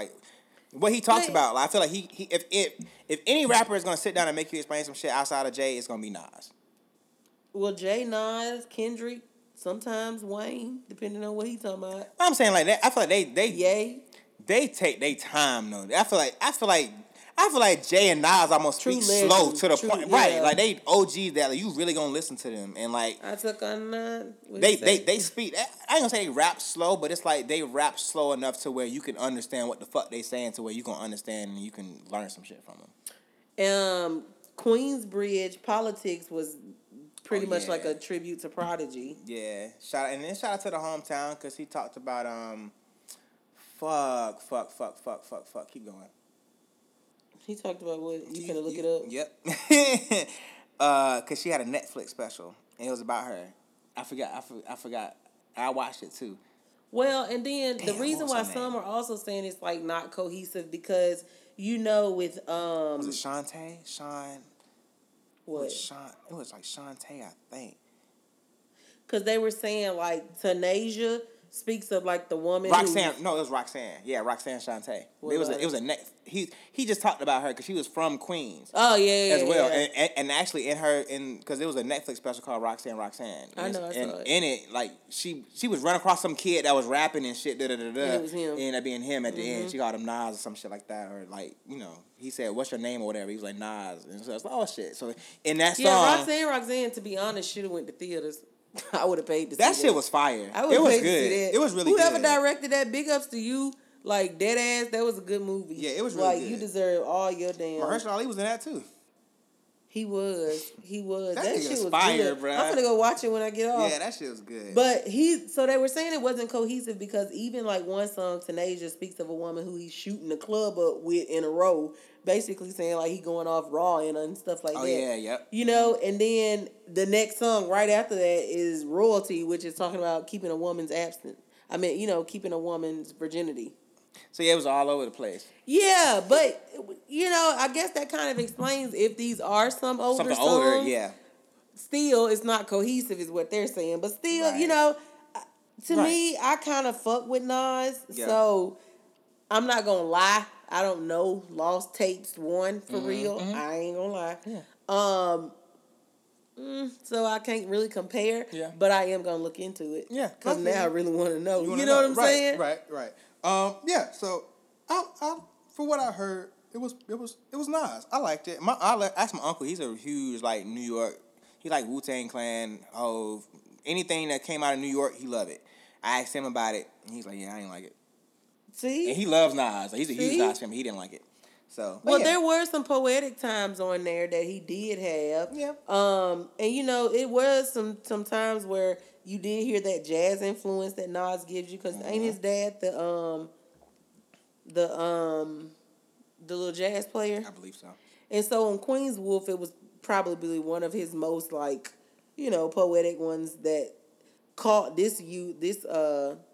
what he talks about. I feel he if any rapper is going to sit down and make you explain some shit outside of Jay, it's going to be Nas. Well, Jay, Nas, Kendrick, sometimes Wayne, depending on what he talking about. I'm saying that. I feel they take their time though. I feel like Jay and Nas almost speak slow to the point, right? Yeah. They OGs that you really gonna listen to them and I took on that. They speak. I ain't gonna say they rap slow, but it's they rap slow enough to where you can understand what the fuck they saying, to where you gonna understand and you can learn some shit from them. Queensbridge Politics was pretty much a tribute to Prodigy. Yeah. Shout out to the hometown, because he talked about fuck. Keep going. He talked about what? You finna look it up? Yep. Because she had a Netflix special, and it was about her. I forgot. I watched it, too. Well, and then the reason why some are also saying it's, not cohesive, because, with... was it Shantae? What? It was Shantae, I think. Because they were saying, Tanasia speaks of, the woman Roxanne, who... No, it was Roxanne. Yeah, Roxanne Shantae. Well, he just talked about her because she was from Queens. Oh, yeah, as well. Yeah. And actually because it was a Netflix special called Roxanne. And I know, I saw it. In it, she was running across some kid that was rapping and shit, And it was him. Ended up being him at the end. She called him Nas or some shit like that. Or, he said, what's your name or whatever. He was like, Nas. And so I was like, oh, shit. So, in that song... Yeah, Roxanne, to be honest, should have went to theaters. I would have paid to see that. That shit was fire. It was good. It was really good. Whoever directed that, big ups to you. Dead ass, that was a good movie. Yeah, it was really good. You deserve all your damn... Mahershala Ali was in that, too. He was. That shit was fire, bro. I'm gonna go watch it when I get off. Yeah, that shit was good. But so they were saying it wasn't cohesive because even like one song, Tanasia speaks of a woman who he's shooting the club up with in a row, basically saying like he going off raw and stuff like that. Oh yeah, yep. You know, and then the next song right after that is Royalty, which is talking about keeping a woman's abstinence. I mean, you know, keeping a woman's virginity. So yeah, it was all over the place. Yeah, but you know, I guess that kind of explains if these are some older songs. Yeah. Still, it's not cohesive, is what they're saying. But still, right. You know, to me, I kind of fuck with Nas, so I'm not gonna lie. I don't know. Lost Tapes 1 for real. Mm-hmm. I ain't gonna lie. Yeah. So I can't really compare. Yeah. But I am gonna look into it. Yeah. Because now I really want to know. You know what I'm saying? Right. So I for what I heard, it was nice. I liked it. I asked my uncle. He's a huge like New York. He like Wu-Tang Clan. Oh, anything that came out of New York, he loved it. I asked him about it, and he's like, "Yeah, I didn't like it." See, and he loves Nas. Like, he's a huge Nas fan. He didn't like it. So, there were some poetic times on there that he did have. Yeah. And you know, it was some times where you did hear that jazz influence that Nas gives you, because ain't his dad the little jazz player? I believe so. And so on Queen's Wolf, it was probably one of his most like, you know, poetic ones that caught this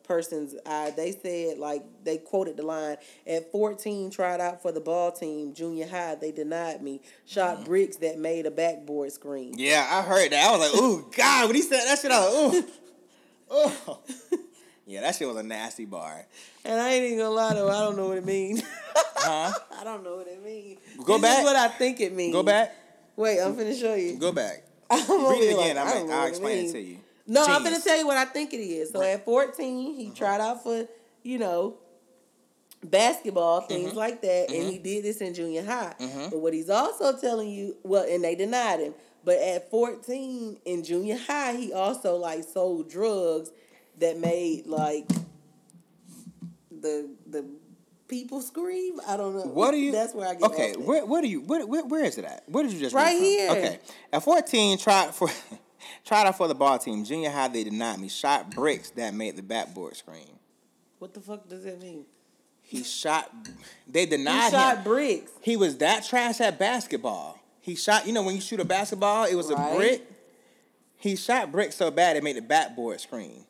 person's eye. They said, like, they quoted the line, at 14 tried out for the ball team, junior high, they denied me, shot bricks that made a backboard screen. Yeah, I heard that. I was like, ooh, God, when he said that shit, I was like, ooh. Oh. Yeah, that shit was a nasty bar. And I ain't even gonna lie to him, I don't know what it means. Huh? I don't know what it means. Go back. This is what I think it means. Go back. Wait, I'm finna show you. Go back. Read it again, like, I'll explain it to you. No, genius. I'm going to tell you what I think it is. So at 14, he tried out for, you know, basketball, things like that, and he did this in junior high. But what he's also telling you, well, and they denied him, but at 14 in junior high, he also, like, sold drugs that made, like, the people scream. I don't know. What do you? That's where I get. Okay, where is it at? Where did you just read from? Right here. Okay. At 14, tried out for the ball team. Junior high, they denied me. Shot bricks that made the backboard scream. What the fuck does that mean? He shot... They denied him. He shot bricks. He was that trash at basketball. He shot... You know, when you shoot a basketball, it was a brick. He shot bricks so bad, it made the backboard scream.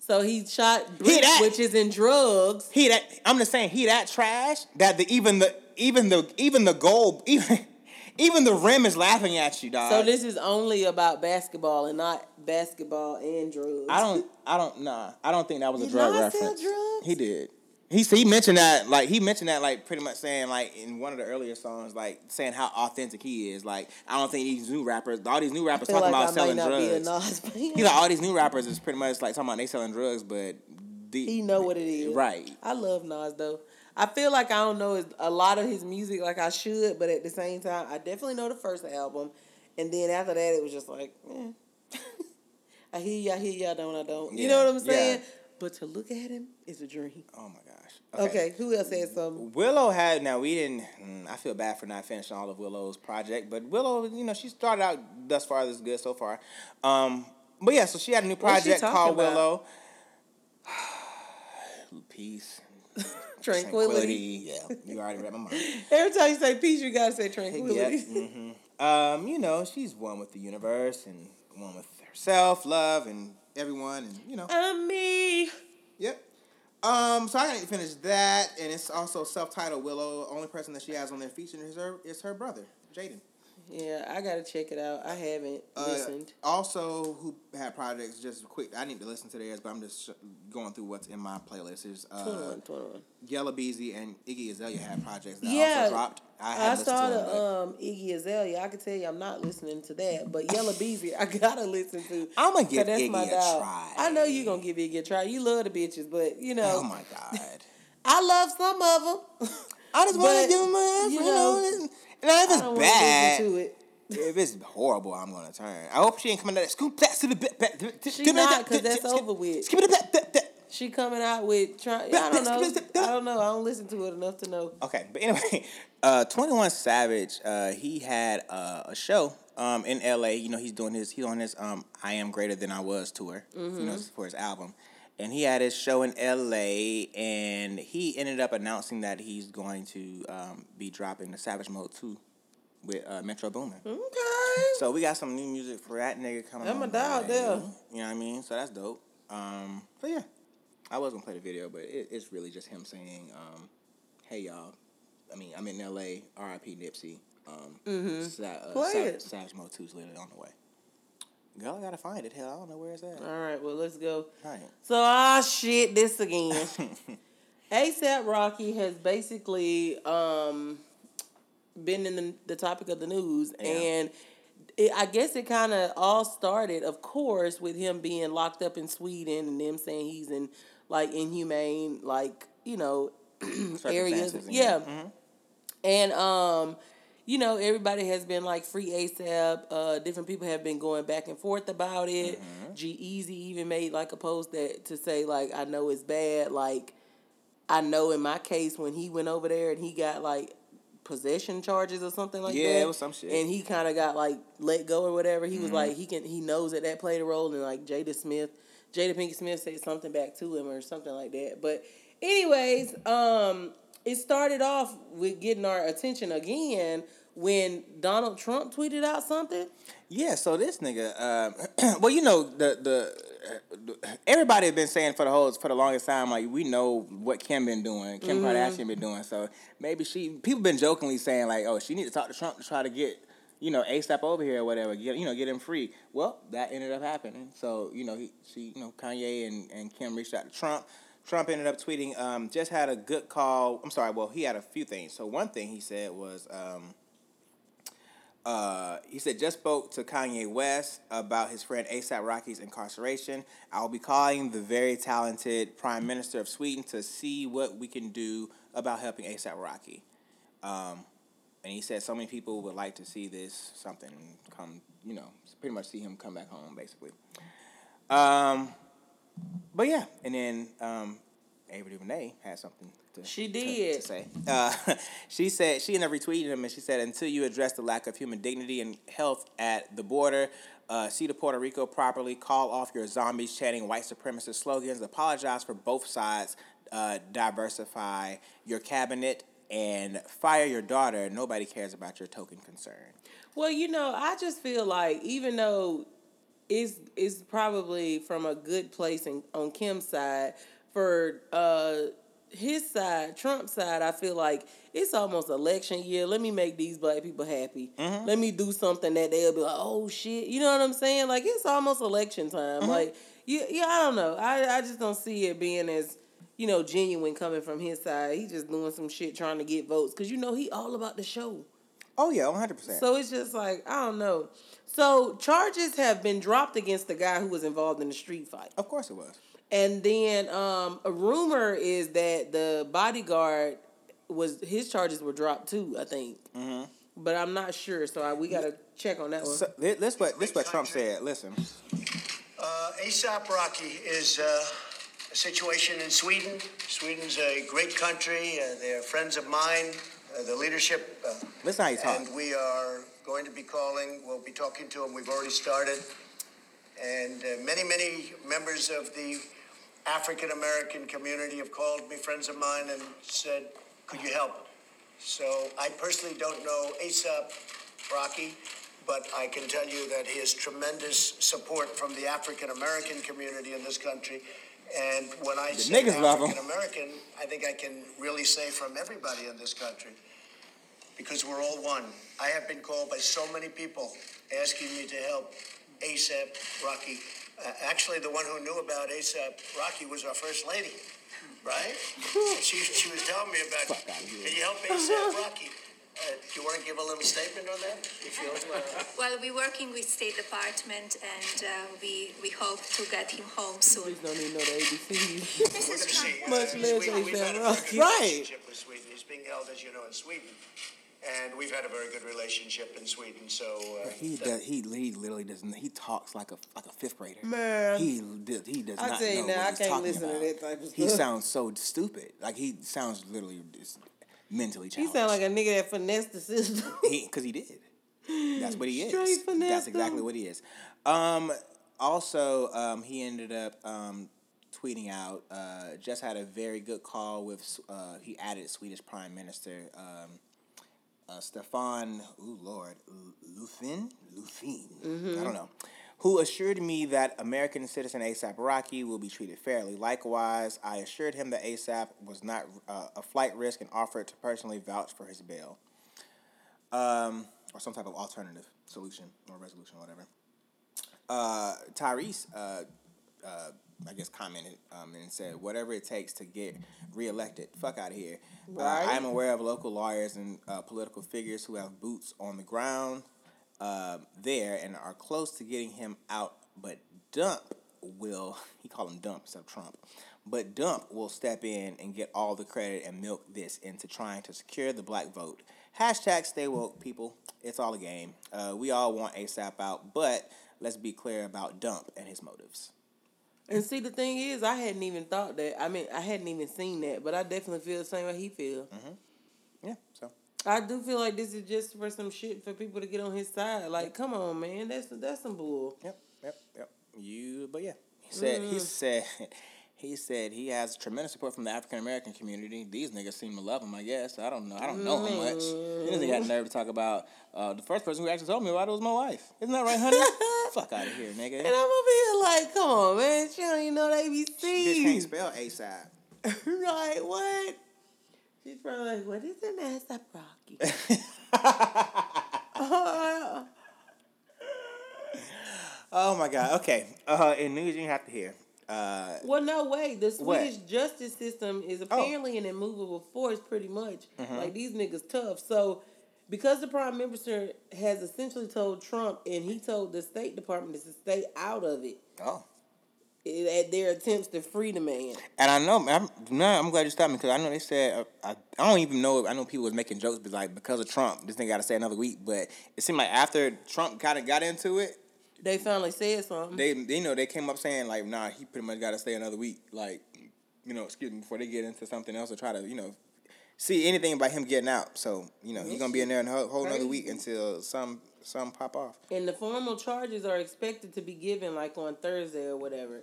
So he shot bricks, which is in drugs. I'm just saying, he that trash that even the goal... Even the rim is laughing at you, dog. So this is only about basketball and not basketball and drugs. I don't think that was a drug reference. Did Nas sell drugs? He did. He mentioned that, like, pretty much saying, like, in one of the earlier songs, like, saying how authentic he is. Like, I don't think all these new rappers talking about selling drugs. He's like, all these new rappers is pretty much, like, talking about they selling drugs, but... He know what it is. Right. I love Nas, though. I feel like I don't know a lot of his music like I should, but at the same time, I definitely know the first album. And then after that, it was just like, I hear ya, I don't. Yeah. You know what I'm saying? Yeah. But to look at him is a dream. Oh, my gosh. Okay, who else had something? Willow had, now we didn't, I feel bad for not finishing all of Willow's project, but Willow, you know, she started out thus far, this good so far. But yeah, so she had a new project called Willow. Peace. Tranquility. Yeah, you already read my mind. Every time you say peace, you gotta say tranquility. Yep. You know, she's one with the universe and one with herself, love, and everyone, and you know. I'm me. Yep. So I gotta finish that, and it's also self-titled Willow. Only person that she has on their feature is her brother, Jaden. Yeah, I gotta check it out. I haven't listened. Also, who had projects? Just quick, I need to listen to theirs, but I'm just going through what's in my playlist. There's 21. Yella Beezy and Iggy Azalea had projects that also dropped. I saw the Iggy Azalea. I can tell you, I'm not listening to that, but Yella Beezy, I gotta listen to. I'm gonna give Iggy a try. I know you're gonna give Iggy a try. You love the bitches, but you know. Oh my God. I love some of them. I just want to give them a you know. And if it's bad, to it. If it's horrible, I'm gonna turn. I hope she ain't coming to that scoop. That's to the bit. She's not, because that's over with. Skip it. She coming out with... I don't know. I don't listen to it enough to know. Okay. But anyway, 21 Savage, he had a show in L.A. You know, he's on his I Am Greater Than I Was tour, mm-hmm. you know, for his album. And he had his show in L.A. and he ended up announcing that he's going to be dropping the Savage Mode 2. With Metro Boomin. Okay. So we got some new music for that nigga coming out. I'm a dog there. You know what I mean? So that's dope. But yeah, I was going to play the video, but it's really just him saying, hey, y'all. I mean, I'm in L.A., R.I.P. Nipsey. Mm-hmm. Savage Mode 2's literally on the way. Girl, I got to find it. Hell, I don't know where it's at. All right, well, let's go. All right. So, shit, this again. A$AP Rocky has basically... been in the topic of the news, yeah. And I guess it kind of all started, of course, with him being locked up in Sweden and them saying he's in like inhumane, like, you know, areas. Yeah, mm-hmm. And you know, everybody has been like free ASAP. Different people have been going back and forth about it. Mm-hmm. G-Eazy even made like a post that to say like, I know it's bad. Like, I know in my case when he went over there and he got like. Possession charges or something like that. Yeah, it was some shit. And he kind of got, like, let go or whatever. He mm-hmm. was like, he knows that played a role, and, like, Jada Pinkett Smith said something back to him or something like that. But anyways, it started off with getting our attention again when Donald Trump tweeted out something. Yeah, so this nigga, well, you know, everybody had been saying for the longest time, like, we know what Kim been doing, Kim mm-hmm. Kardashian been doing, so maybe people been jokingly saying, like, oh, she need to talk to Trump to try to get, you know, ASAP over here or whatever, get him free. Well, that ended up happening, so, you know, Kanye and Kim reached out to Trump. Trump ended up tweeting, just had a good call, he had a few things. So one thing he said was, he said, just spoke to Kanye West about his friend A$AP Rocky's incarceration. I'll be calling the very talented Prime Minister of Sweden to see what we can do about helping A$AP Rocky. And he said so many people would like to see this something come, you know, pretty much see him come back home, basically. But yeah, and then Avery DuVernay had something. She did. Say. She said, she ended up retweeting him, and she said, until you address the lack of human dignity and health at the border, see to Puerto Rico properly, call off your zombies chanting white supremacist slogans, apologize for both sides, diversify your cabinet, and fire your daughter. Nobody cares about your token concern. Well, you know, I just feel like, even though it's probably from a good place on Kim's side, for... his side, Trump's side, I feel like it's almost election year. Let me make these black people happy. Mm-hmm. Let me do something that they'll be like, oh, shit. You know what I'm saying? Like, it's almost election time. Mm-hmm. Like, yeah, I don't know. I just don't see it being as, you know, genuine coming from his side. He's just doing some shit trying to get votes. Because, you know, he all about the show. Oh, yeah, 100%. So it's just like, I don't know. So charges have been dropped against the guy who was involved in the street fight. Of course it was. And then a rumor is that the bodyguard his charges were dropped too, I think. Mm-hmm. But I'm not sure, so we gotta check on that one. So, this what Trump said. Listen, A$AP Rocky is a situation in Sweden. Sweden's a great country. They are friends of mine. The leadership. Listen how you talk. And we are going to be calling. We'll be talking to him. We've already started, and many members of the African-American community have called me, friends of mine, and said, could you help? So I personally don't know A$AP Rocky, but I can tell you that he has tremendous support from the African-American community in this country. And when I say African-American, I think I can really say from everybody in this country, because we're all one. I have been called by so many people asking me to help A$AP Rocky. Actually, the one who knew about A$AP Rocky was our first lady, right? She was telling me about it. Can you help A$AP Rocky? Do you want to give a little statement on that? Well, we're working with State Department, and we hope to get him home soon. Please don't even know the ABCs. We're going to see. Much less than Rocky. Right. He's being held, as you know, in Sweden. and we've had a very good relationship in Sweden. So he literally doesn't. He talks like a fifth grader. Man, he does not know what he's talking about. I can't listen to that type of stuff. He sounds so stupid. Like he sounds literally just mentally challenged. He sounds like a nigga that finessed the system. Because he did. That's what he is. Straight finesse. That's exactly what he is. Also, he ended up tweeting out, just had a very good call with, he added Swedish Prime Minister Stefan, Löfven, mm-hmm. I don't know, who assured me that American citizen ASAP Rocky will be treated fairly. Likewise, I assured him that ASAP was not a flight risk and offered to personally vouch for his bail, or some type of alternative solution or resolution or whatever. Tyrese, I guess, commented and said, whatever it takes to get reelected, fuck out of here. Right. I'm aware of local lawyers and political figures who have boots on the ground there and are close to getting him out, but Dump will, he called him Dump instead of Trump, but Dump will step in and get all the credit and milk this into trying to secure the black vote. Hashtag stay woke, people. It's all a game. We all want ASAP out, but let's be clear about Dump and his motives. And see, the thing is, I hadn't even thought that. I mean, I hadn't even seen that, but I definitely feel the same way he feels. Mm-hmm. Yeah, so. I do feel like this is just for some shit for people to get on his side. Like, yep. Come on, man. That's some bull. Yep. But yeah. He said he has tremendous support from the African American community. These niggas seem to love him, I guess. I don't know how much. This nigga got nerve to talk about the first person who actually told me about it was my wife. Isn't that right, honey? Fuck out of here, nigga. And I'm over here like, come on, man. She don't even know the ABC. She can't spell ASAP. Right, what? She's probably like, what is an ASAP Rocky? Oh, my God. Okay. In news you have to hear. Well, no, wait. The Swedish justice system is apparently an immovable force, pretty much. Mm-hmm. Like, these niggas tough. So, because the prime minister has essentially told Trump, and he told the State Department to stay out of it. Oh. At their attempts to free the man. And I know, I'm glad you stopped me, because I know they said, I don't even know, I know people was making jokes, but like, because of Trump, this thing got to stay another week. But it seemed like after Trump kind of got into it, they finally said something. They came up saying, like, nah, he pretty much got to stay another week. Like, before they get into something else or try to, see anything about him getting out. So, he's going to be in there a whole another week until some pop off. And the formal charges are expected to be given, like, on Thursday or whatever.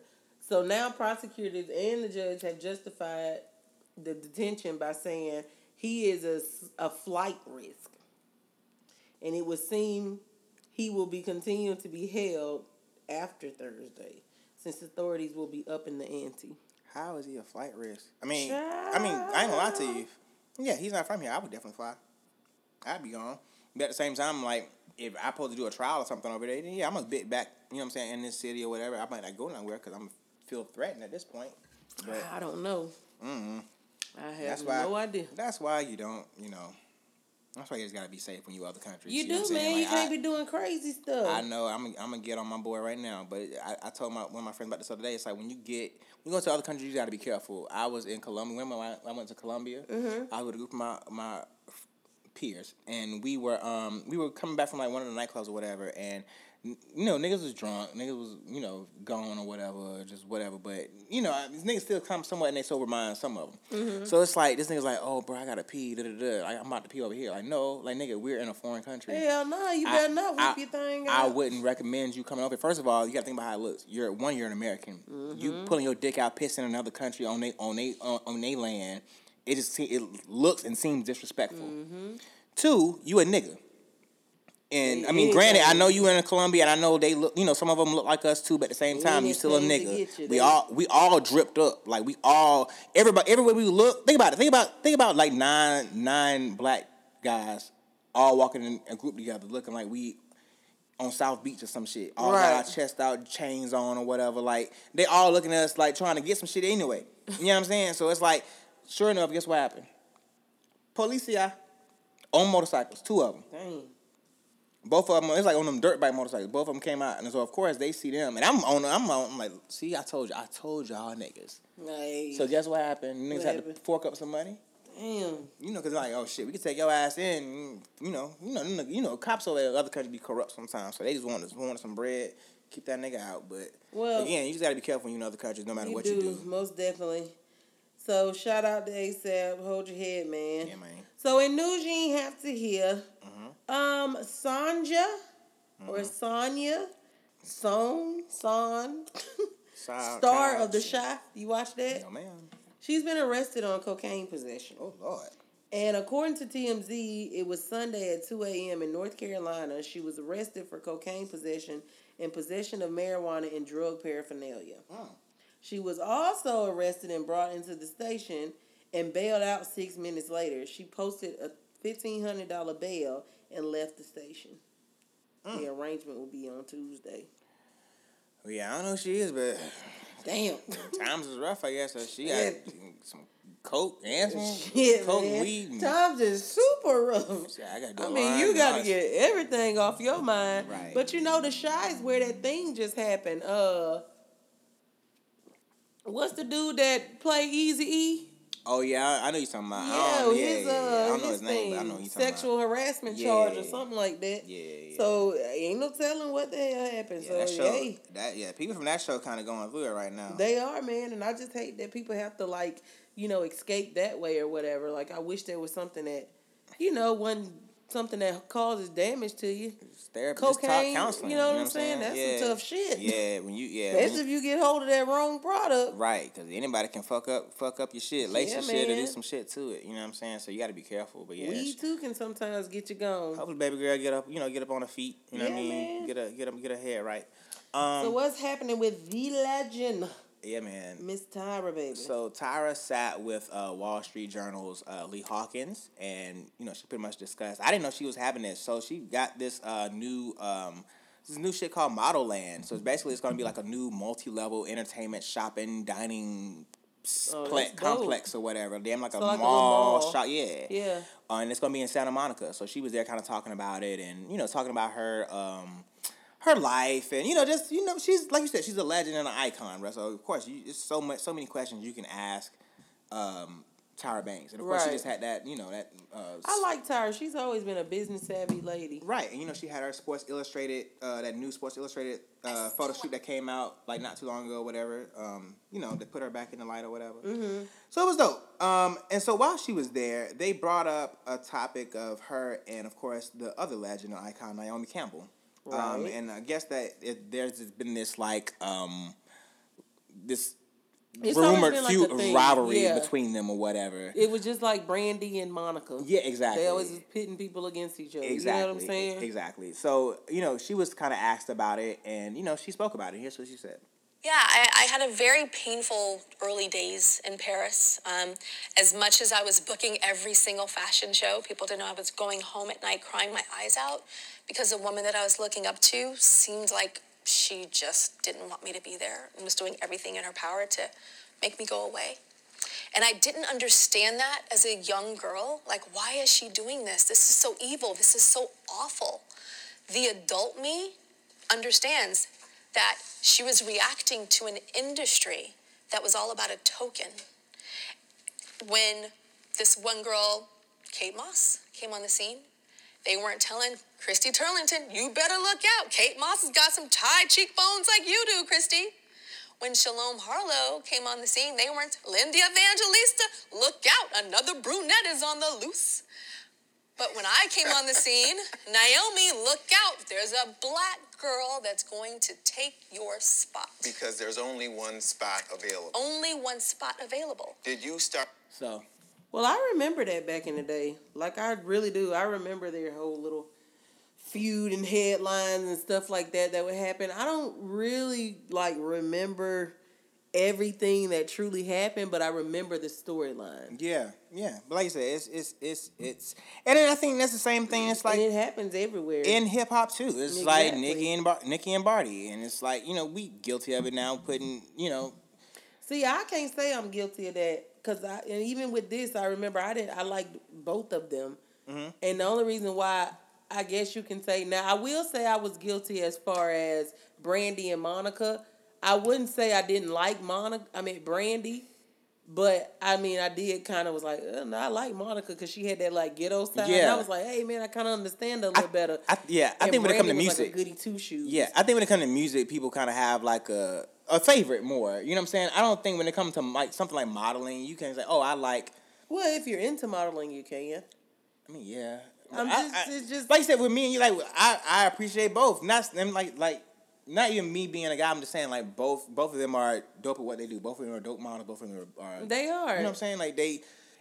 So now prosecutors and the judge have justified the detention by saying he is a flight risk. And it would seem he will be continuing to be held after Thursday, since authorities will be upping the ante. How is he a flight risk? I mean, I ain't gonna lie to you. Yeah, he's not from here. I would definitely fly. I'd be gone. But at the same time, like, if I'm supposed to do a trial or something over there, then yeah, I'm gonna bit back. You know what I'm saying? In this city or whatever, I might not go nowhere because I'm feel threatened at this point. But, I don't know. Mm-hmm. I have no idea. That's why you don't. That's why you just gotta be safe when you other countries. You do, man. Like, you can't be doing crazy stuff. I know. I'm gonna get on my boy right now. But I told one of my friends about this other day. It's like when you go to other countries, you gotta be careful. I was in Colombia. Remember when I went to Colombia? Mm-hmm. I was with a group of my peers, and we were coming back from like one of the nightclubs or whatever, and niggas was drunk, niggas was gone or whatever, just whatever. But these niggas still come somewhat in their sober mind, some of them. Mm-hmm. So it's like this nigga's like, oh bro, I gotta pee, I'm about to pee over here. Like no, like nigga, we're in a foreign country. Hell no, you better not whip your thing out. I wouldn't recommend you coming over. First of all, you gotta think about how it looks. You're an American. Mm-hmm. You pulling your dick out, pissing in another country on they land. It looks and seems disrespectful. Mm-hmm. Two, you a nigga. And, granted, I know you in Colombia, and I know they look, some of them look like us, too, but at the same time, you still a nigga. We all dripped up. Like, everybody, everywhere we look, think about like, nine black guys all walking in a group together, looking like we on South Beach or some shit. All right. Got our chest out, chains on or whatever. Like, they all looking at us, like, trying to get some shit anyway. You know what I'm saying? So it's like, sure enough, guess what happened? Policia on motorcycles, two of them. Dang. Both of them, it's like on them dirt bike motorcycles. Both of them came out, and so of course they see them, and I'm like, see, I told y'all niggas. Nice. So guess what happened? Niggas had to fork up some money. damn. You know, because like, oh, shit, we can take your ass in. You know, cops over at other countries be corrupt sometimes, so they just want some bread, keep that nigga out. But, well, again, you just got to be careful when you're in other countries, no matter what you do. Most definitely. So, shout out to ASAP. Hold your head, man. Yeah, man. So, in news you ain't have to hear, Sonja, or Sonja, star of The Chi. You watch that? No, ma'am. She's been arrested on cocaine possession. Oh, Lord. And according to TMZ, it was Sunday at 2 a.m. in North Carolina. She was arrested for cocaine possession and possession of marijuana and drug paraphernalia. Oh. She was also arrested and brought into the station and bailed out 6 minutes later. She posted a $1,500 bail and left the station. Mm. The arraignment will be on Tuesday. Well, yeah, I don't know who she is, but... Damn. Times is rough, I guess. So she got some coke and some coke and weed. Times is super rough. See, I mean, you got to get everything off your mind. Right. But, you know, The Chi is where that thing just happened. What's the dude that played Eazy-E? Oh, yeah, I know you're talking about. I don't know his name, but I know he's talking about. Sexual harassment charge or something like that. Yeah. So, ain't no telling what the hell happened. Yeah, so, that show, people from that show kind of going through it right now. They are, man, and I just hate that people have to, like, you know, escape that way or whatever. Like, I wish there was something that, you know, wasn't something that causes damage to you. It's therapy. Cocaine, counseling, you know what I'm saying? That's some tough shit. Yeah, if you get hold of that wrong product. Right, because anybody can fuck up your shit, lace your shit, or do some shit to it. You know what I'm saying? So you got to be careful. But yeah, we too can sometimes get you gone. Hopefully, baby girl, get up on her feet. You know what I mean? Man. Get her head right. So what's happening with the legend? Yeah, man. Miss Tyra, baby. So Tyra sat with Wall Street Journal's Lee Hawkins, and you know she pretty much discussed. I didn't know she was having this, so she got this new shit called Model Land. So it's going to be like a new multi-level entertainment, shopping, dining complex or whatever. Damn, like a mall shop. Yeah. Yeah. And it's going to be in Santa Monica. So she was there, kind of talking about it, and you know, talking about her life, and, you know, just, you know, she's, like you said, she's a legend and an icon, right? So, of course, it's so many questions you can ask Tyra Banks. And, of course, she just had that, you know, that... I like Tyra. She's always been a business-savvy lady. Right. And, you know, she had her Sports Illustrated, that new Sports Illustrated photo shoot that came out, like, not too long ago, whatever. You know, they put her back in the light or whatever. Mm-hmm. So it was dope. And so while she was there, they brought up a topic of her and, of course, the other legend and icon, Naomi Campbell. Right. And I guess that there's been this, like, this rumored cute rivalry between them or whatever. It was just like Brandy and Monica. Yeah, exactly. They always just pitting people against each other. Exactly. You know what I'm saying? Exactly. So, you know, she was kind of asked about it, and, you know, she spoke about it. Here's what she said. Yeah, I had a very painful early days in Paris. As much as I was booking every single fashion show, people didn't know I was going home at night crying my eyes out because the woman that I was looking up to seemed like she just didn't want me to be there and was doing everything in her power to make me go away. And I didn't understand that as a young girl. Like, why is she doing this? This is so evil. This is so awful. The adult me understands that she was reacting to an industry that was all about a token. When this one girl, Kate Moss, came on the scene, they weren't telling Christy Turlington, you better look out. Kate Moss has got some tie cheekbones like you do, Christy. When Shalom Harlow came on the scene, they weren't, Linda Evangelista, look out, another brunette is on the loose. But when I came on the scene, Naomi, look out, there's a black girl that's going to take your spot. Because there's only one spot available. Only one spot available. Did you start? So. Well, I remember that back in the day. Like, I really do. I remember their whole little feud and headlines and stuff like that would happen. I don't really, like, remember everything that truly happened, but I remember the storyline. Yeah. But like you said, it's and then I think that's the same thing. It's like, and it happens everywhere in hip hop too. It's exactly. Like Nicki and Barty, and it's like, you know, we guilty of it now. Putting, you know, see, I can't say I'm guilty of that because and even with this, I remember I liked both of them, and the only reason why I guess you can say now I will say I was guilty as far as Brandy and Monica. I wouldn't say I didn't like Brandy, But, I mean, I did kind of was like, no, I like Monica because she had that, like, ghetto style. Yeah. And I was like, hey, man, I kind of understand a little better. I think when it comes to music. Like a goody two-shoes. Yeah, I think when it comes to music, people kind of have, like, a favorite more. You know what I'm saying? I don't think when it comes to, like, something like modeling, you can say, oh, I like. Well, if you're into modeling, you can. I mean, yeah. It's just like you said, with me and you, like, I appreciate both. Not even me being a guy, I'm just saying, like, both of them are dope at what they do. Both of them are dope models. Both of them are... They are. You know what I'm saying? Like,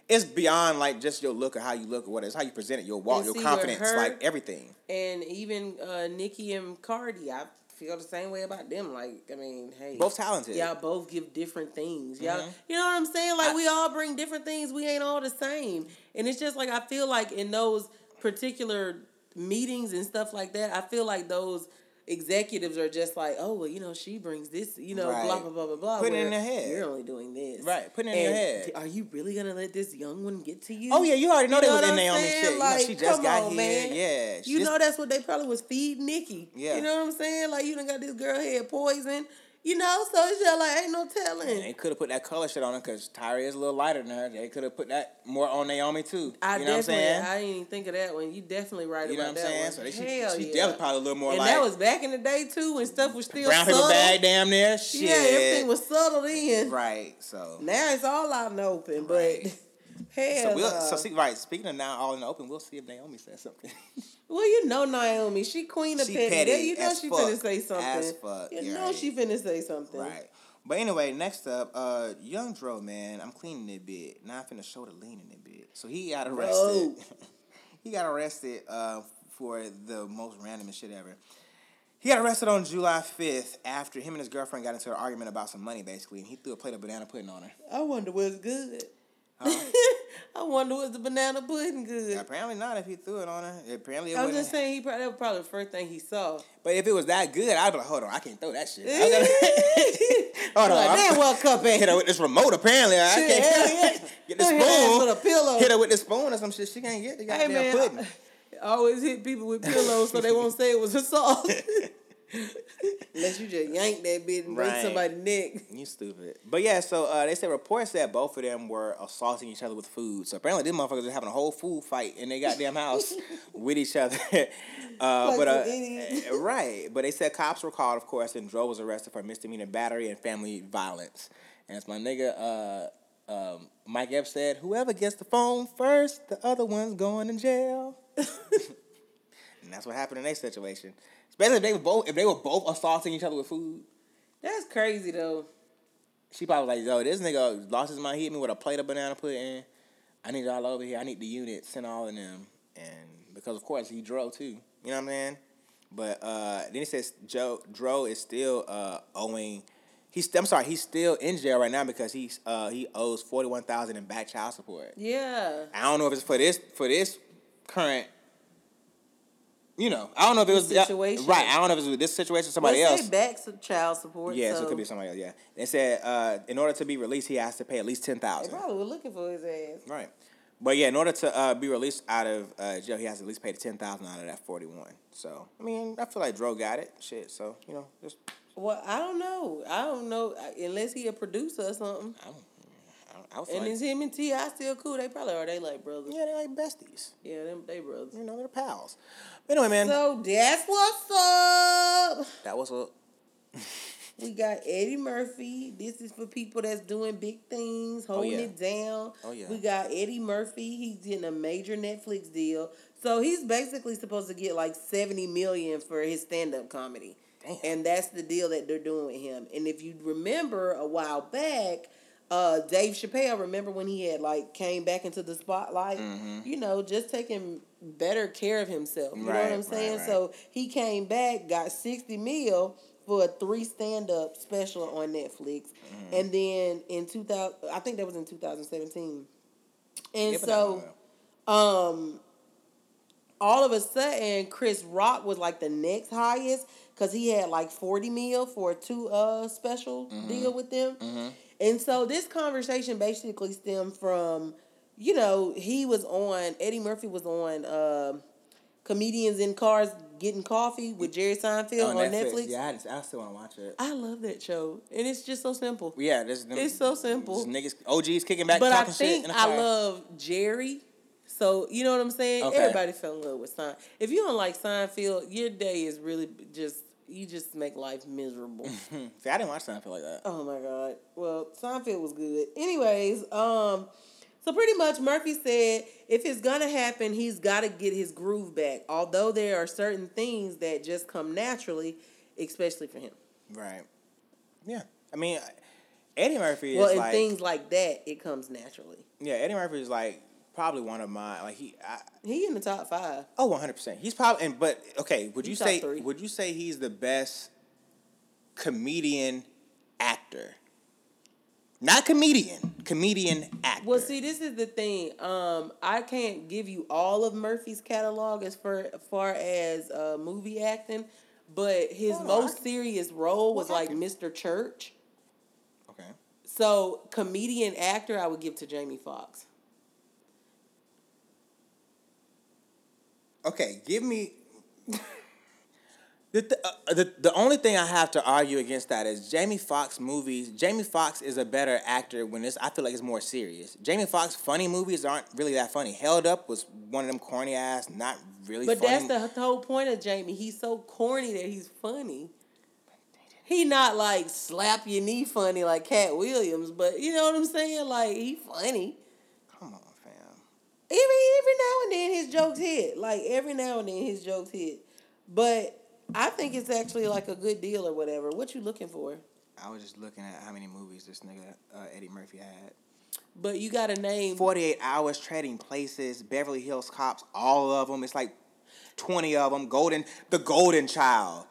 it's beyond, like, just your look or how you look or what it is. How you present it, your walk, your confidence, like, everything. And even Nicki and Cardi, I feel the same way about them. Like, I mean, hey. Both talented. Y'all both give different things. Y'all, mm-hmm. You know what I'm saying? Like, we all bring different things. We ain't all the same. And it's just, like, I feel like in those particular meetings and stuff like that, I feel like those... executives are just like, oh, well, you know, she brings this, you know, right. Blah, blah, blah, blah, blah. Put it in their head. You're only doing this. Right, put it in your head. Are you really going to let this young one get to you? Oh, yeah, you already know they was in their own shit. Like, you know, she just got here. Man. Yeah. You know that's what they probably was feeding Nikki. Yeah. You know what I'm saying? Like, you done got this girl head poisoned. You know, so it's just like, ain't no telling. Man, they could have put that color shit on her because Tyra is a little lighter than her. They could have put that more on Naomi, too. You know what I'm saying? I didn't even think of that one. You definitely right about that one. You know what I'm saying? So she definitely probably a little more light. And that was back in the day, too, when stuff was still brown subtle. Brown paper bag damn near. Shit. Yeah, everything was subtle then. Right, so. Now it's all out in the open, but right. Hell speaking of now all in the open, we'll see if Naomi says something. Well, you know Naomi, she queen of petty. You know she finna say something. As fuck. You know she finna say something. Right. But anyway, next up, Young Dro, man, I'm cleaning it a bit. Now I'm finna show the lean in a bit. So he got arrested. He got arrested for the most random shit ever. He got arrested on July 5th after him and his girlfriend got into an argument about some money, basically, and he threw a plate of banana pudding on her. I wonder what's good. I wonder was the banana pudding good? Yeah, apparently not. If he threw it on her, apparently I'm just saying that was probably the first thing he saw. But if it was that good, I'd be like, hold on, I can't throw that shit. Hold on, damn well cup ain't hit her with this remote. Apparently, I can't get the spoon. With a pillow. Hit her with the spoon or some shit. She can't get the goddamn pudding. I always hit people with pillows so they won't say it was assault. Unless you just yank that bitch and break somebody's neck. You stupid. But yeah, so they said reports that both of them were assaulting each other with food. So apparently these motherfuckers are having a whole food fight in their goddamn house with each other. Right. But they said cops were called, of course, and Dro was arrested for misdemeanor battery and family violence. And as my nigga Mike Epps said, whoever gets the phone first, the other one's going to jail. And that's what happened in their situation. Especially if they were both assaulting each other with food. That's crazy, though. She probably was like, yo, this nigga lost his mind. He hit me with a plate of banana pudding. I need y'all over here. I need the unit. Send all of them. And because, of course, he drove, too. You know what I'm saying? But then it says Dro is still owing. He's still in jail right now because he owes $41,000 in back child support. Yeah. I don't know if it's for this current... You know, I don't know if it was... Situation. Right, I don't know if it was this situation or somebody else. They back some child support, yeah, so it could be somebody else, yeah. They said in order to be released, he has to pay at least $10,000. They probably were looking for his ass. Right. But, yeah, in order to be released out of jail, he has to at least pay the $10,000 out of that $41,000. So, I mean, I feel like Dro got it. Shit, so, you know, just... Well, I don't know. Unless he a producer or something. Is him and T.I. still cool? They probably are. They like brothers. Yeah, they like besties. Yeah, they brothers. You know, they're pals. But anyway, man. So that's what's up. That was up. We got Eddie Murphy. This is for people that's doing big things, holding it down. Oh, yeah. We got Eddie Murphy. He's getting a major Netflix deal. So he's basically supposed to get like $70 million for his stand-up comedy. Damn. And that's the deal that they're doing with him. And if you remember a while back... Dave Chappelle, remember when he had came back into the spotlight? Mm-hmm. You know, just taking better care of himself. You know what I'm saying? Right. So he came back, got $60 million for a 3 stand-up special on Netflix. Mm-hmm. And then I think that was in 2017. And all of a sudden, Chris Rock was the next highest because he had $40 million for a 2 special deal with them. Mm-hmm. And so this conversation basically stemmed from, you know, Eddie Murphy was on Comedians in Cars Getting Coffee with Jerry Seinfeld on Netflix. Yeah, I still want to watch it. I love that show. And it's just so simple. Yeah, it's so simple. Niggas, OGs kicking back, but talking shit in the car. But I think I love Jerry. So, you know what I'm saying? Okay. Everybody fell in love with Seinfeld. If you don't like Seinfeld, your day is really just... You just make life miserable. See, I didn't watch Seinfeld like that. Oh, my God. Well, Seinfeld was good. Anyways, so pretty much Murphy said if it's going to happen, he's got to get his groove back. Although there are certain things that just come naturally, especially for him. Right. Yeah. I mean, Eddie Murphy is like... Well, and things like that, it comes naturally. Yeah, Eddie Murphy is like... Probably one of my he in the top 5. Oh, 100%. He's probably would you say three. Would you say he's the best comedian actor? Not comedian. Comedian actor. Well, see, this is the thing. I can't give you all of Murphy's catalog as far as movie acting, but his serious role was like Mr. Church. Okay. So, comedian actor I would give to Jamie Foxx. Okay, give me... the only thing I have to argue against that is Jamie Foxx movies... Jamie Foxx is a better actor when it's... I feel like it's more serious. Jamie Foxx funny movies aren't really that funny. Held Up was one of them corny-ass, not really funny. But that's the whole point of Jamie. He's so corny that he's funny. He not like slap your knee funny like Cat Williams, but you know what I'm saying? Like, he funny. Come on. Every now and then his jokes hit. But I think it's actually like a good deal or whatever. What you looking for? I was just looking at how many movies this nigga Eddie Murphy had. But you got a name. 48 Hours, Trading Places, Beverly Hills Cops, all of them. It's like 20 of them. The Golden Child.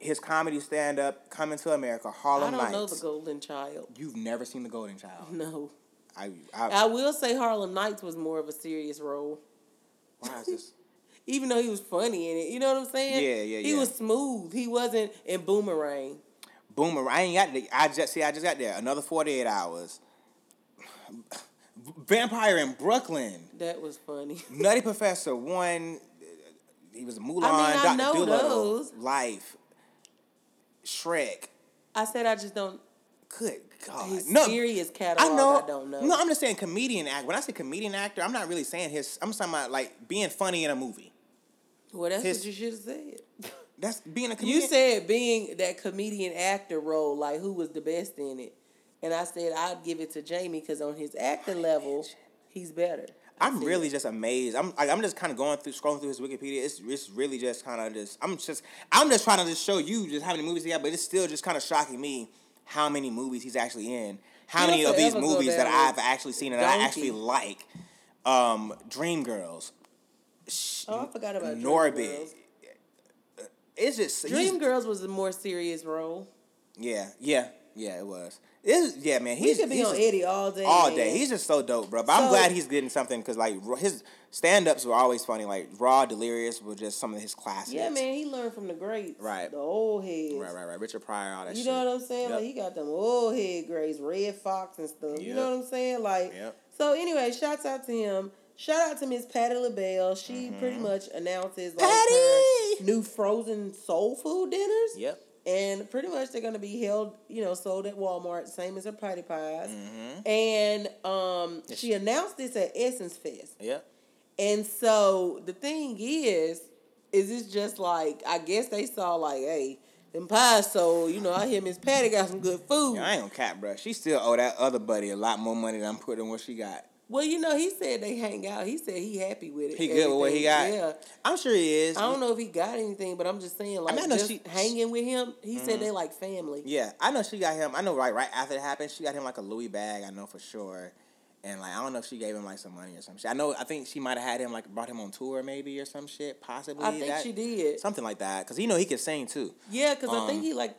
His comedy stand-up, Coming to America, Harlem Nights. I don't know The Golden Child. You've never seen The Golden Child? No. I will say Harlem Nights was more of a serious role. Why is this? Even though he was funny in it. You know what I'm saying? Yeah. He was smooth. He wasn't in Boomerang. I just got there. Another 48 Hours. Vampire in Brooklyn. That was funny. Nutty Professor 1. He was Mulan. I know Doolittle, those. Life. Shrek. I said I just don't. Good God. His serious catalog, I don't know. No, I'm just saying comedian actor. When I say comedian actor, I'm not really saying his... I'm talking about, like, being funny in a movie. Well, that's what you should have said. That's being a comedian... You said being that comedian actor role, like, who was the best in it. And I said I'd give it to Jamie because on his acting level, he's better. I'm really just amazed. I'm just kind of scrolling through his Wikipedia. It's really just kind of just... I'm just trying to just show you just how many movies he had, but it's still just kind of shocking me how many movies he's actually in, how many of these movies that I've actually seen and I actually like. Dreamgirls. Oh, I forgot about Norbit. It's just... Dreamgirls was a more serious role. Yeah, it was. Yeah, man. He could be on Eddie all day. All day. He's just so dope, bro. But I'm glad he's getting something because, like, his stand-ups were always funny. Like, Raw Delirious was just some of his classics. Yeah, man. He learned from the greats. Right. The old heads. Right. Richard Pryor, all that shit. You know what I'm saying? Yep. Like, he got them old head greats, Red Fox and stuff. Yep. You know what I'm saying? Like, yep. So anyway, shouts out to him. Shout out to Miss Patti LaBelle. She pretty much announces, like, her new frozen soul food dinners. Yep. And pretty much they're going to be sold at Walmart, same as her Potty Pies. Mm-hmm. And she announced this at Essence Fest. Yeah. And so the thing is it's just like, I guess they saw like, hey, them pies sold. You know, I hear Miss Patty got some good food. Yeah, I ain't on cap, bro. She still owe that other buddy a lot more money than I'm putting what she got. Well, you know, he said they hang out. He said he happy with it. He good with what he got? Yeah. I'm sure he is. I don't know if he got anything, but I'm just saying, like, hanging with him, he said they like family. Yeah. I know she got him. I know right after it happened, she got him, like, a Louis bag, I know for sure. And, like, I don't know if she gave him, like, some money or some shit. I think she might have had him, like, brought him on tour maybe or some shit, possibly. I think she did. Something like that. Because, he could sing, too. Yeah, because I think he, like...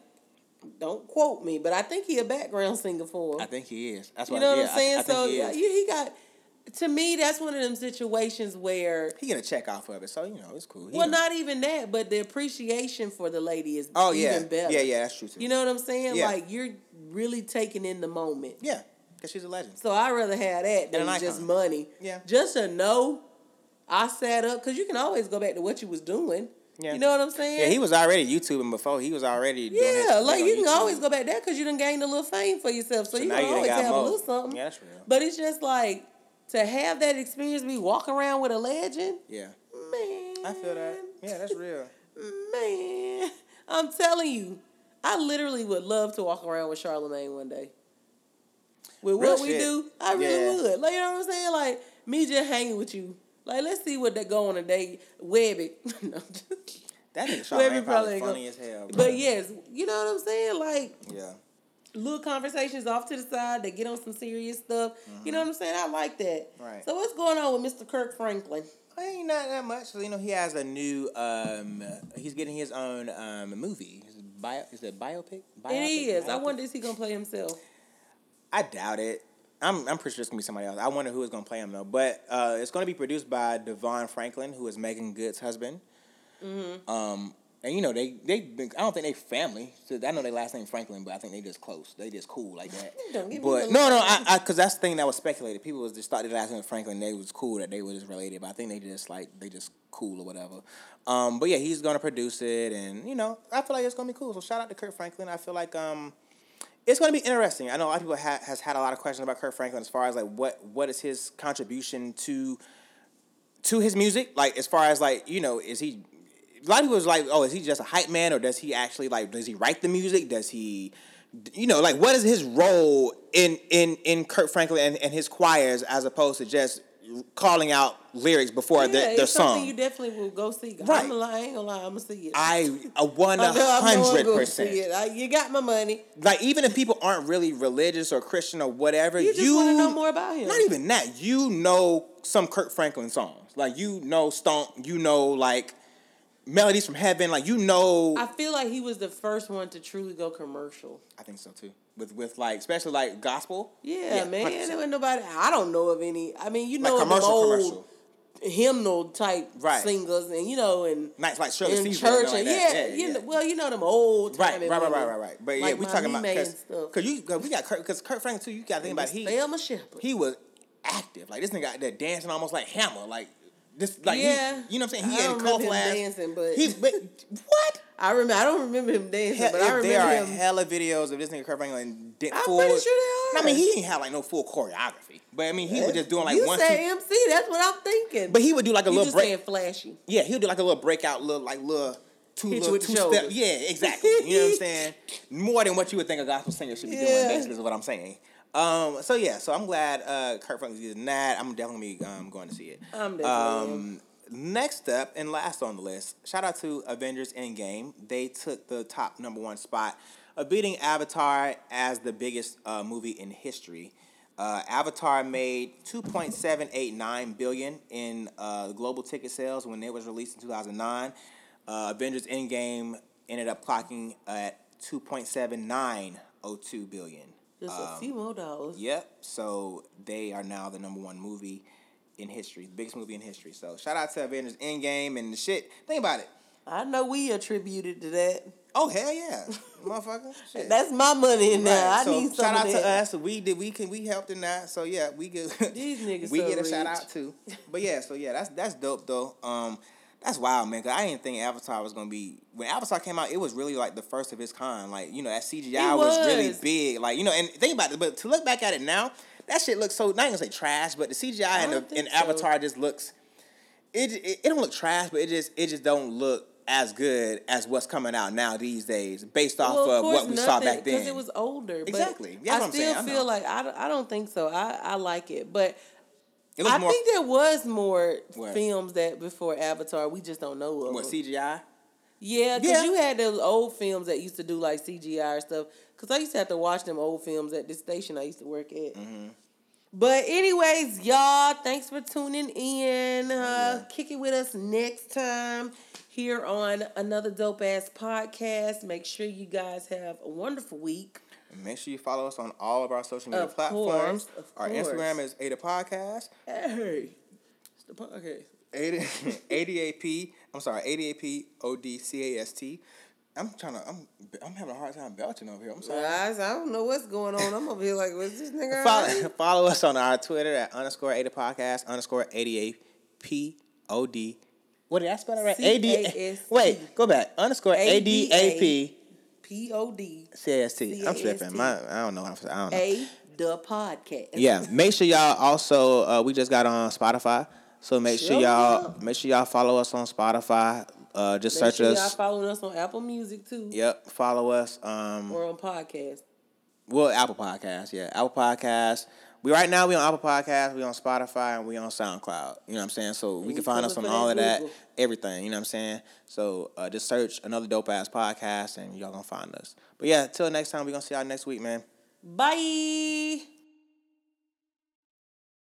Don't quote me, but I think he a background singer for him. I think he is. That's what I'm saying? He got... To me, that's one of them situations where... He get a check off of it, so, it's cool. Not even that, but the appreciation for the lady is even better. Yeah, that's true, too. You know what I'm saying? Yeah. Like, you're really taking in the moment. Yeah, because she's a legend. So I'd rather have that than just money. Yeah. Just a no... I sat up, because you can always go back to what you was doing. Yeah. You know what I'm saying? Yeah, he was already YouTubing before. He was already doing his, like, you can YouTube. Always go back there because you done gained a little fame for yourself. So you can always have a little something. Yeah, that's real. But it's just like, to have that experience, be walking around with a legend. Yeah. Man. I feel that. Yeah, that's real. Man. I'm telling you, I literally would love to walk around with Charlamagne one day. With real what shit. We do, I really would. Like, you know what I'm saying? Like, me just hanging with you. Like, let's see what they go on a day. Webby. No, that nigga Charlamagne probably funny as hell. Bro. But yes, you know what I'm saying? Like, yeah. Little conversations off to the side. They get on some serious stuff. Mm-hmm. You know what I'm saying? I like that. Right. So what's going on with Mr. Kirk Franklin? I ain't not that much. So, you know, he has a new, he's getting his own movie. Is it biopic? It is. Biopic? I wonder, is he going to play himself? I doubt it. I'm pretty sure it's going to be somebody else. I wonder who is going to play him, though. But it's going to be produced by Devon Franklin, who is Megan Good's husband. Mm-hmm. And, you know, I don't think they family. So I know their last name Franklin, but I think they just close. They just cool like that. Don't give but, me no, because that's the thing that was speculated. People was just thought their last name Franklin, they was cool, that they were just related. But I think they just cool or whatever. But, yeah, he's going to produce it. And, you know, I feel like it's going to be cool. So shout out to Kirk Franklin. I feel like it's going to be interesting. I know a lot of people has had a lot of questions about Kirk Franklin as far as, like, what is his contribution to his music? Like, as far as, like, you know, is he... A lot of people was like, oh, is he just a hype man, or does he actually, like, does he write the music? Does he, you know, like, what is his role in Kirk Franklin and his choirs as opposed to just calling out lyrics before the song? Yeah, you definitely will go see. Right. I ain't gonna lie, I'm gonna see it. I 100%. You got my money. Like, even if people aren't really religious or Christian or whatever, you just want to know more about him. Not even that. You know some Kirk Franklin songs. Like, you know Stomp, you know, like, Melodies from Heaven, like, you know. I feel like he was the first one to truly go commercial. I think so too. With like, especially like gospel. Yeah, man. 100%. There wasn't nobody. I don't know of any. I mean, you know, like commercial. Hymnal type singers, and you know, and nights like Shirley Caesar, church, like you know, well, you know them old time, right. But like, yeah, we talking about because Kirk Franklin too. You got to think about he was active. Like, this nigga out there dancing almost like Hammer, like. Just like you know what I'm saying? He had a cough last. Dancing, but what? I don't remember him dancing, but I remember there are hella videos of this nigga Kirk Franklin. I'm pretty sure they are. I mean, he didn't have like no full choreography, but I mean, he was just doing like one. You say MC? That's what I'm thinking. But he would do like a little break. You just saying flashy? Yeah, he would do like a little breakout, little two step. Yeah, exactly. You know what I'm saying? More than what you would think a gospel singer should be doing. Basically, is what I'm saying. So I'm glad Kirk Franklin is not. I'm definitely going to see it. I'm definitely. Next up and last on the list, shout out to Avengers Endgame. They took the top #1 spot of beating Avatar as the biggest movie in history. Avatar made $2.789 billion in global ticket sales when it was released in 2009. Avengers Endgame ended up clocking at $2.790 billion. Just a few more dollars. Yep. So they are now the #1 movie in history, the biggest movie in history. So shout out to Avengers Endgame and the shit. Think about it. I know we attributed to that. Oh, hell yeah. Motherfucker. Shit. That's my money in there. Right. I need some. Shout out to us. We helped in that. So yeah, we get these niggas. We so get a rich. Shout out too. But yeah, so yeah, that's dope though. That's wild, man, because I didn't think Avatar was going to be... When Avatar came out, it was really, like, the first of its kind. Like, you know, that CGI was really big. Like, you know, and think about it, but to look back at it now, that shit looks so... Not going to say trash, but the CGI in Avatar just looks... It don't look trash, but it just don't look as good as what's coming out now these days, based off of what we saw back then. Because it was older. Exactly. But I still feel like... I don't think so. I like it, but... I think there was more films that before Avatar we just don't know of. What, CGI? Yeah, because you had those old films that used to do like CGI or stuff. Because I used to have to watch them old films at this station I used to work at. Mm-hmm. But anyways, y'all, thanks for tuning in. Kick it with us next time here on another dope-ass podcast. Make sure you guys have a wonderful week. Make sure you follow us on all of our social media platforms. Our Instagram is Ada Podcast. Hey, it's the podcast. ADAP. I'm sorry, ADAPODCAST. I'm having a hard time belching over here. I'm sorry. Guys, I don't know what's going on. I'm over here like, what's this nigga? Follow us on our Twitter at _Ada Podcast _ADAP. O-D. What did I spell that right? A-D-A. Wait, go back. Underscore A-D-A-P. P-O-D. C-A-S-T. I'm slipping. I don't know. A, the podcast. Yeah. Make sure y'all also, we just got on Spotify. So make sure y'all follow us on Spotify. Just search us. Make sure y'all follow us on Apple Music, too. Yep. Follow us. Or on podcast. Well, Apple Podcasts, yeah. Apple Podcasts. Right now, we on Apple Podcasts, we on Spotify, and we on SoundCloud. You know what I'm saying? So we can find us on all of that, everything. You know what I'm saying? So just search Another Dope Ass Podcast, and y'all gonna find us. But yeah, till next time, we gonna see y'all next week, man. Bye!